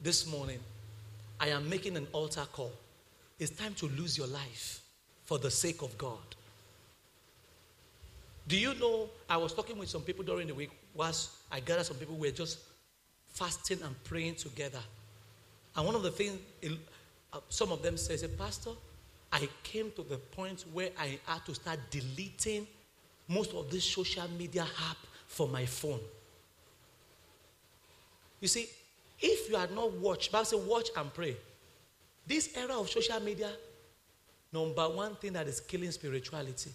this morning, I am making an altar call. It's time to lose your life for the sake of God. Do you know, I was talking with some people during the week, whilst I gathered some people who were just fasting and praying together. And one of the things, some of them say, Pastor, I came to the point where I had to start deleting most of this social media app from my phone. You see, if you are not watched, Bible says watch and pray. This era of social media, number one thing that is killing spirituality.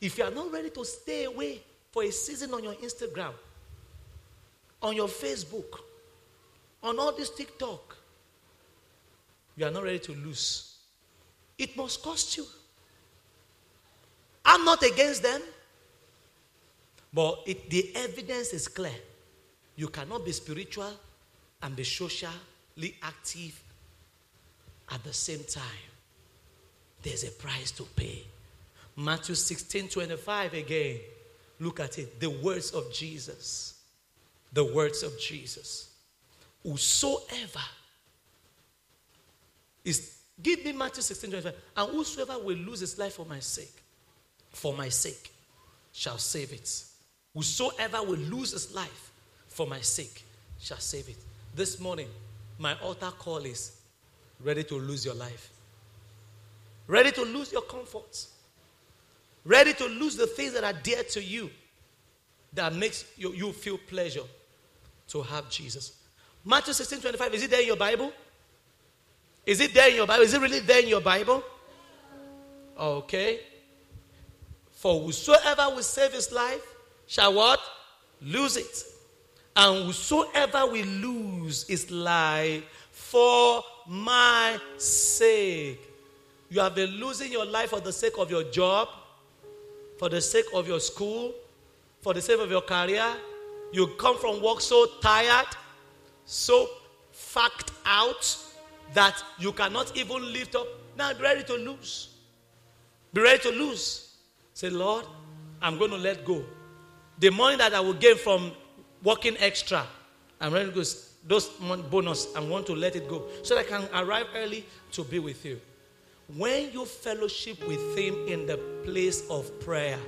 If you are not ready to stay away for a season on your Instagram, on your Facebook, on all this TikTok, you are not ready to lose. It must cost you. I'm not against them, but it, the evidence is clear. You cannot be spiritual and be socially active at the same time. There's a price to pay. Matthew sixteen twenty-five again. Look at it. The words of Jesus. The words of Jesus. Whosoever is, give me Matthew sixteen twenty-five. And whosoever will lose his life for my sake, for my sake, shall save it. Whosoever will lose his life for my sake shall save it. This morning, my altar call is ready to lose your life. Ready to lose your comforts. Ready to lose the things that are dear to you, that makes you, you feel pleasure to have Jesus. Matthew sixteen twenty-five, is it there in your Bible? Is it there in your Bible? Is it really there in your Bible? Okay. For whosoever will save his life shall what? Lose it. And whosoever will lose his life for my sake. You have been losing your life for the sake of your job, for the sake of your school, for the sake of your career. You come from work so tired, so fagged out that you cannot even lift up. Now be ready to lose. Be ready to lose. Say, Lord, I'm going to let go. The money that I will gain from working extra, I'm ready to go. Those bonus, I want to let it go so that I can arrive early to be with you. When you fellowship with him in the place of prayer,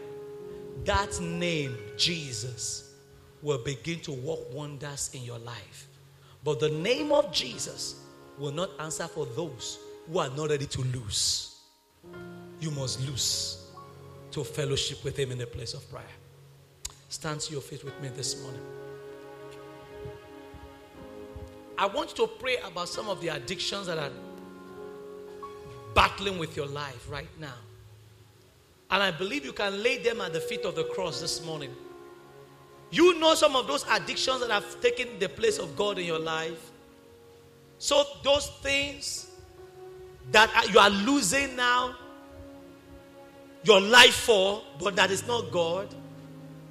that name, Jesus, will begin to work wonders in your life. But the name of Jesus will not answer for those who are not ready to lose. You must lose to fellowship with him in the place of prayer. Stand to your feet with me this morning. I want you to pray about some of the addictions that are battling with your life right now. And I believe you can lay them at the feet of the cross this morning. You know some of those addictions that have taken the place of God in your life. So those things that you are losing now your life for, but that is not God,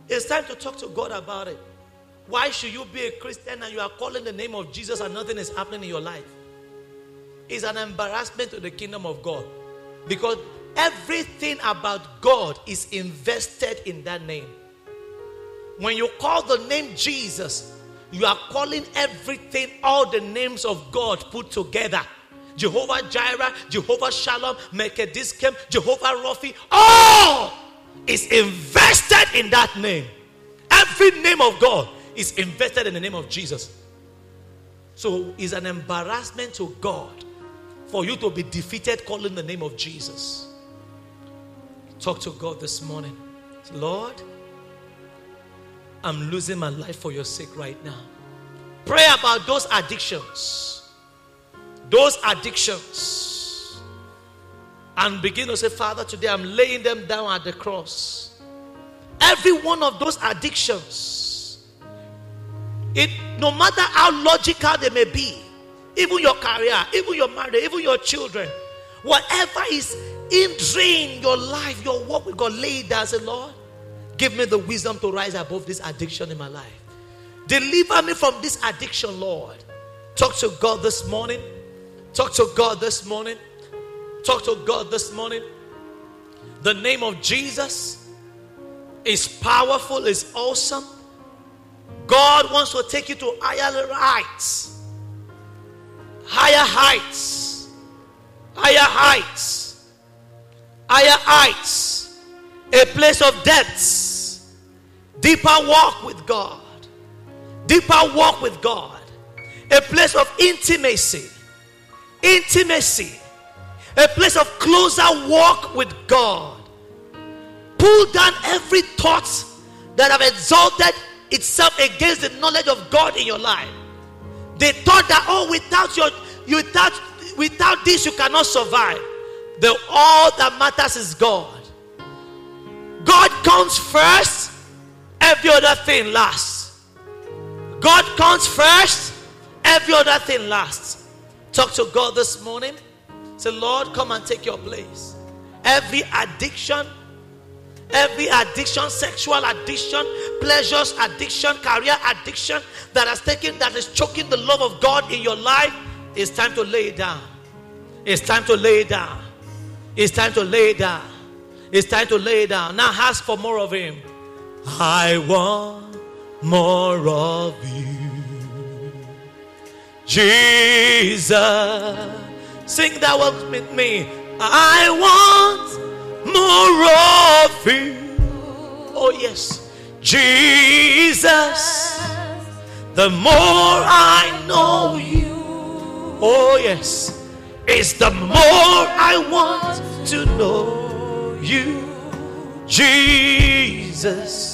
it's time to talk to God about it. Why should you be a Christian and you are calling the name of Jesus and nothing is happening in your life? It's an embarrassment to the kingdom of God. Because everything about God is invested in that name. When you call the name Jesus, you are calling everything, all the names of God put together. Jehovah Jireh, Jehovah Shalom, Melchizedek, Jehovah Rophi, all is invested in that name. Every name of God is invested in the name of Jesus. So it's an embarrassment to God for you to be defeated calling the name of Jesus. Talk to God this morning. Say, Lord, I'm losing my life for your sake right now. Pray about those addictions. Those addictions. And begin to say, Father, today I'm laying them down at the cross. Every one of those addictions. It, no matter how logical they may be, even your career, even your marriage, even your children, Whatever is hindering your life, your walk with God, lay it down. Say, Lord, give me the wisdom to rise above this addiction in my life. Deliver me from this addiction, Lord. Talk to God this morning. Talk to God this morning. Talk to God this morning. The name of Jesus is powerful, is awesome. God wants to take you to higher heights. Higher heights. Higher heights. Higher heights. A place of depths. Deeper walk with God. Deeper walk with God. A place of intimacy. Intimacy. A place of closer walk with God. Pull down every thought that have exalted itself against the knowledge of God in your life. They thought that, oh, without your, without, without this, you cannot survive. The all that matters is God. God comes first, every other thing lasts. God comes first, every other thing lasts. Talk to God this morning. Say, Lord, come and take your place. Every addiction, every addiction, sexual addiction, pleasures addiction, career addiction that has taken, that is choking the love of God in your life, it's time to lay it down. It's time to lay it down. It's time to lay it down. It's time to lay it down. Now ask for more of Him. I want more of You, Jesus. Sing that one with me. I want more of You. Oh yes, Jesus. The more I know You, oh yes, it's the more I want to know You, Jesus.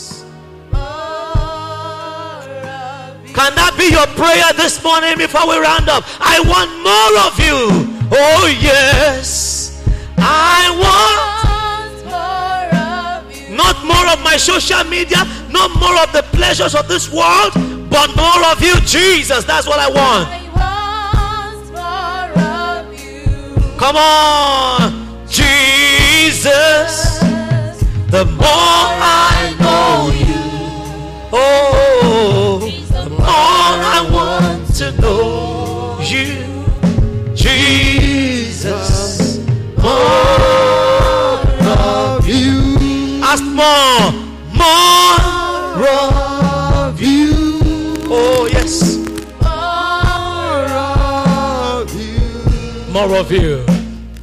Can that be your prayer this morning before we round up? I want more of You. Oh yes, I want. Not more of my social media, not more of the pleasures of this world, but more of You, Jesus. That's what I want. I want more of You. Come on, Jesus. The more I know You, oh, the more I want to know You, Jesus. More. Ask more, more of You. Oh yes, more of You, more of You,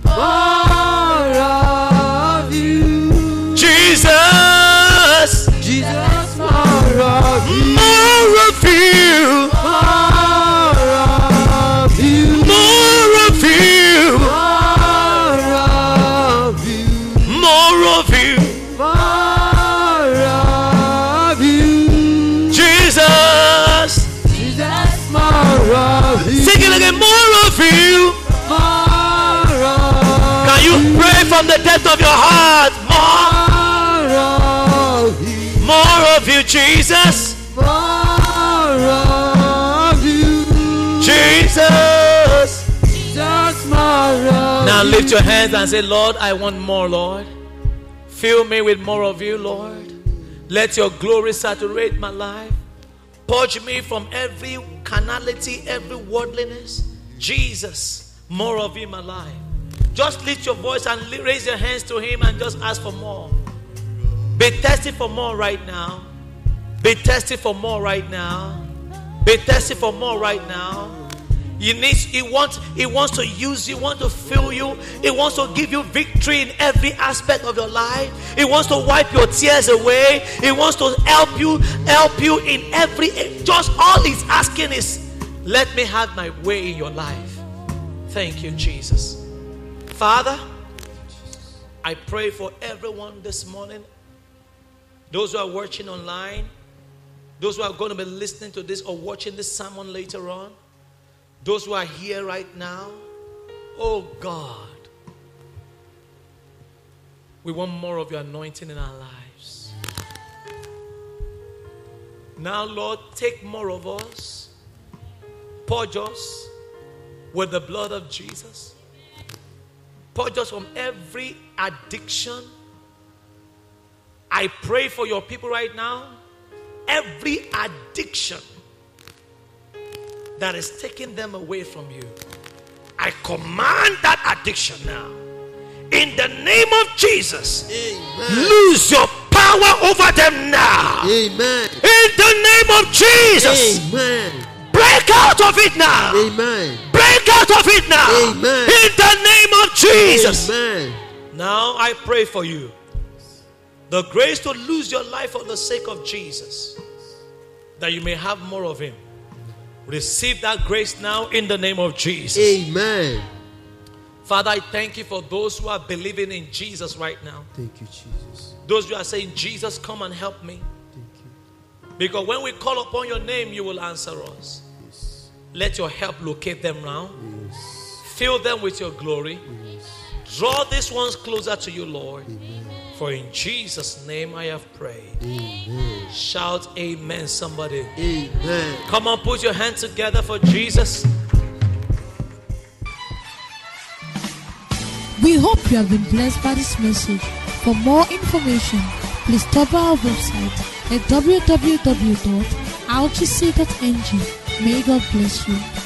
more of You, Jesus, Jesus, more of You, more of You, more of You, more of You, more of You, more of You. From the depth of your heart, more, more of You, more of You, Jesus, more of You, Jesus, Jesus, more of. Now lift your hands and say, Lord, I want more, Lord. Fill me with more of You, Lord. Let Your glory saturate my life. Purge me from every carnality, every worldliness. Jesus, more of You in my life. Just lift your voice and raise your hands to Him and just ask for more. Be thirsty for more right now. Be thirsty for more right now. Be thirsty for more right now. He needs, he wants, he wants to use you, he wants to fill you, he wants to give you victory in every aspect of your life. He wants to wipe your tears away. He wants to help you, help you in every. Just all He's asking is, let me have my way in your life. Thank You, Jesus. Father, I pray for everyone this morning, those who are watching online, those who are going to be listening to this or watching this sermon later on, those who are here right now. Oh God, we want more of Your anointing in our lives. Now Lord, take more of us, purge us with the blood of Jesus. purge us from every addiction. I pray for your people right now. Every addiction that is taking them away from you, I command that addiction now. In the name of Jesus, amen. Lose your power over them now. Amen. In the name of Jesus, amen. Break out of it now. Amen. Break out of it now. Amen. In the name of Jesus. Amen. Now I pray for you. The grace to lose your life for the sake of Jesus, that you may have more of him. Receive that grace now in the name of Jesus. Amen. Father, I thank you for those who are believing in Jesus right now. Thank you, Jesus. Those who are saying, Jesus, come and help me. Thank you. Because when we call upon your name, you will answer us. Yes. Let your help locate them now. Yes. Fill them with your glory. Yes. Draw these ones closer to you, Lord. Amen. For in Jesus' name I have prayed. Amen. Shout amen, somebody. Amen. Come on, put your hands together for Jesus. We hope you have been blessed by this message. For more information, please stop our website at w w w dot r g c dot n g. May God bless you.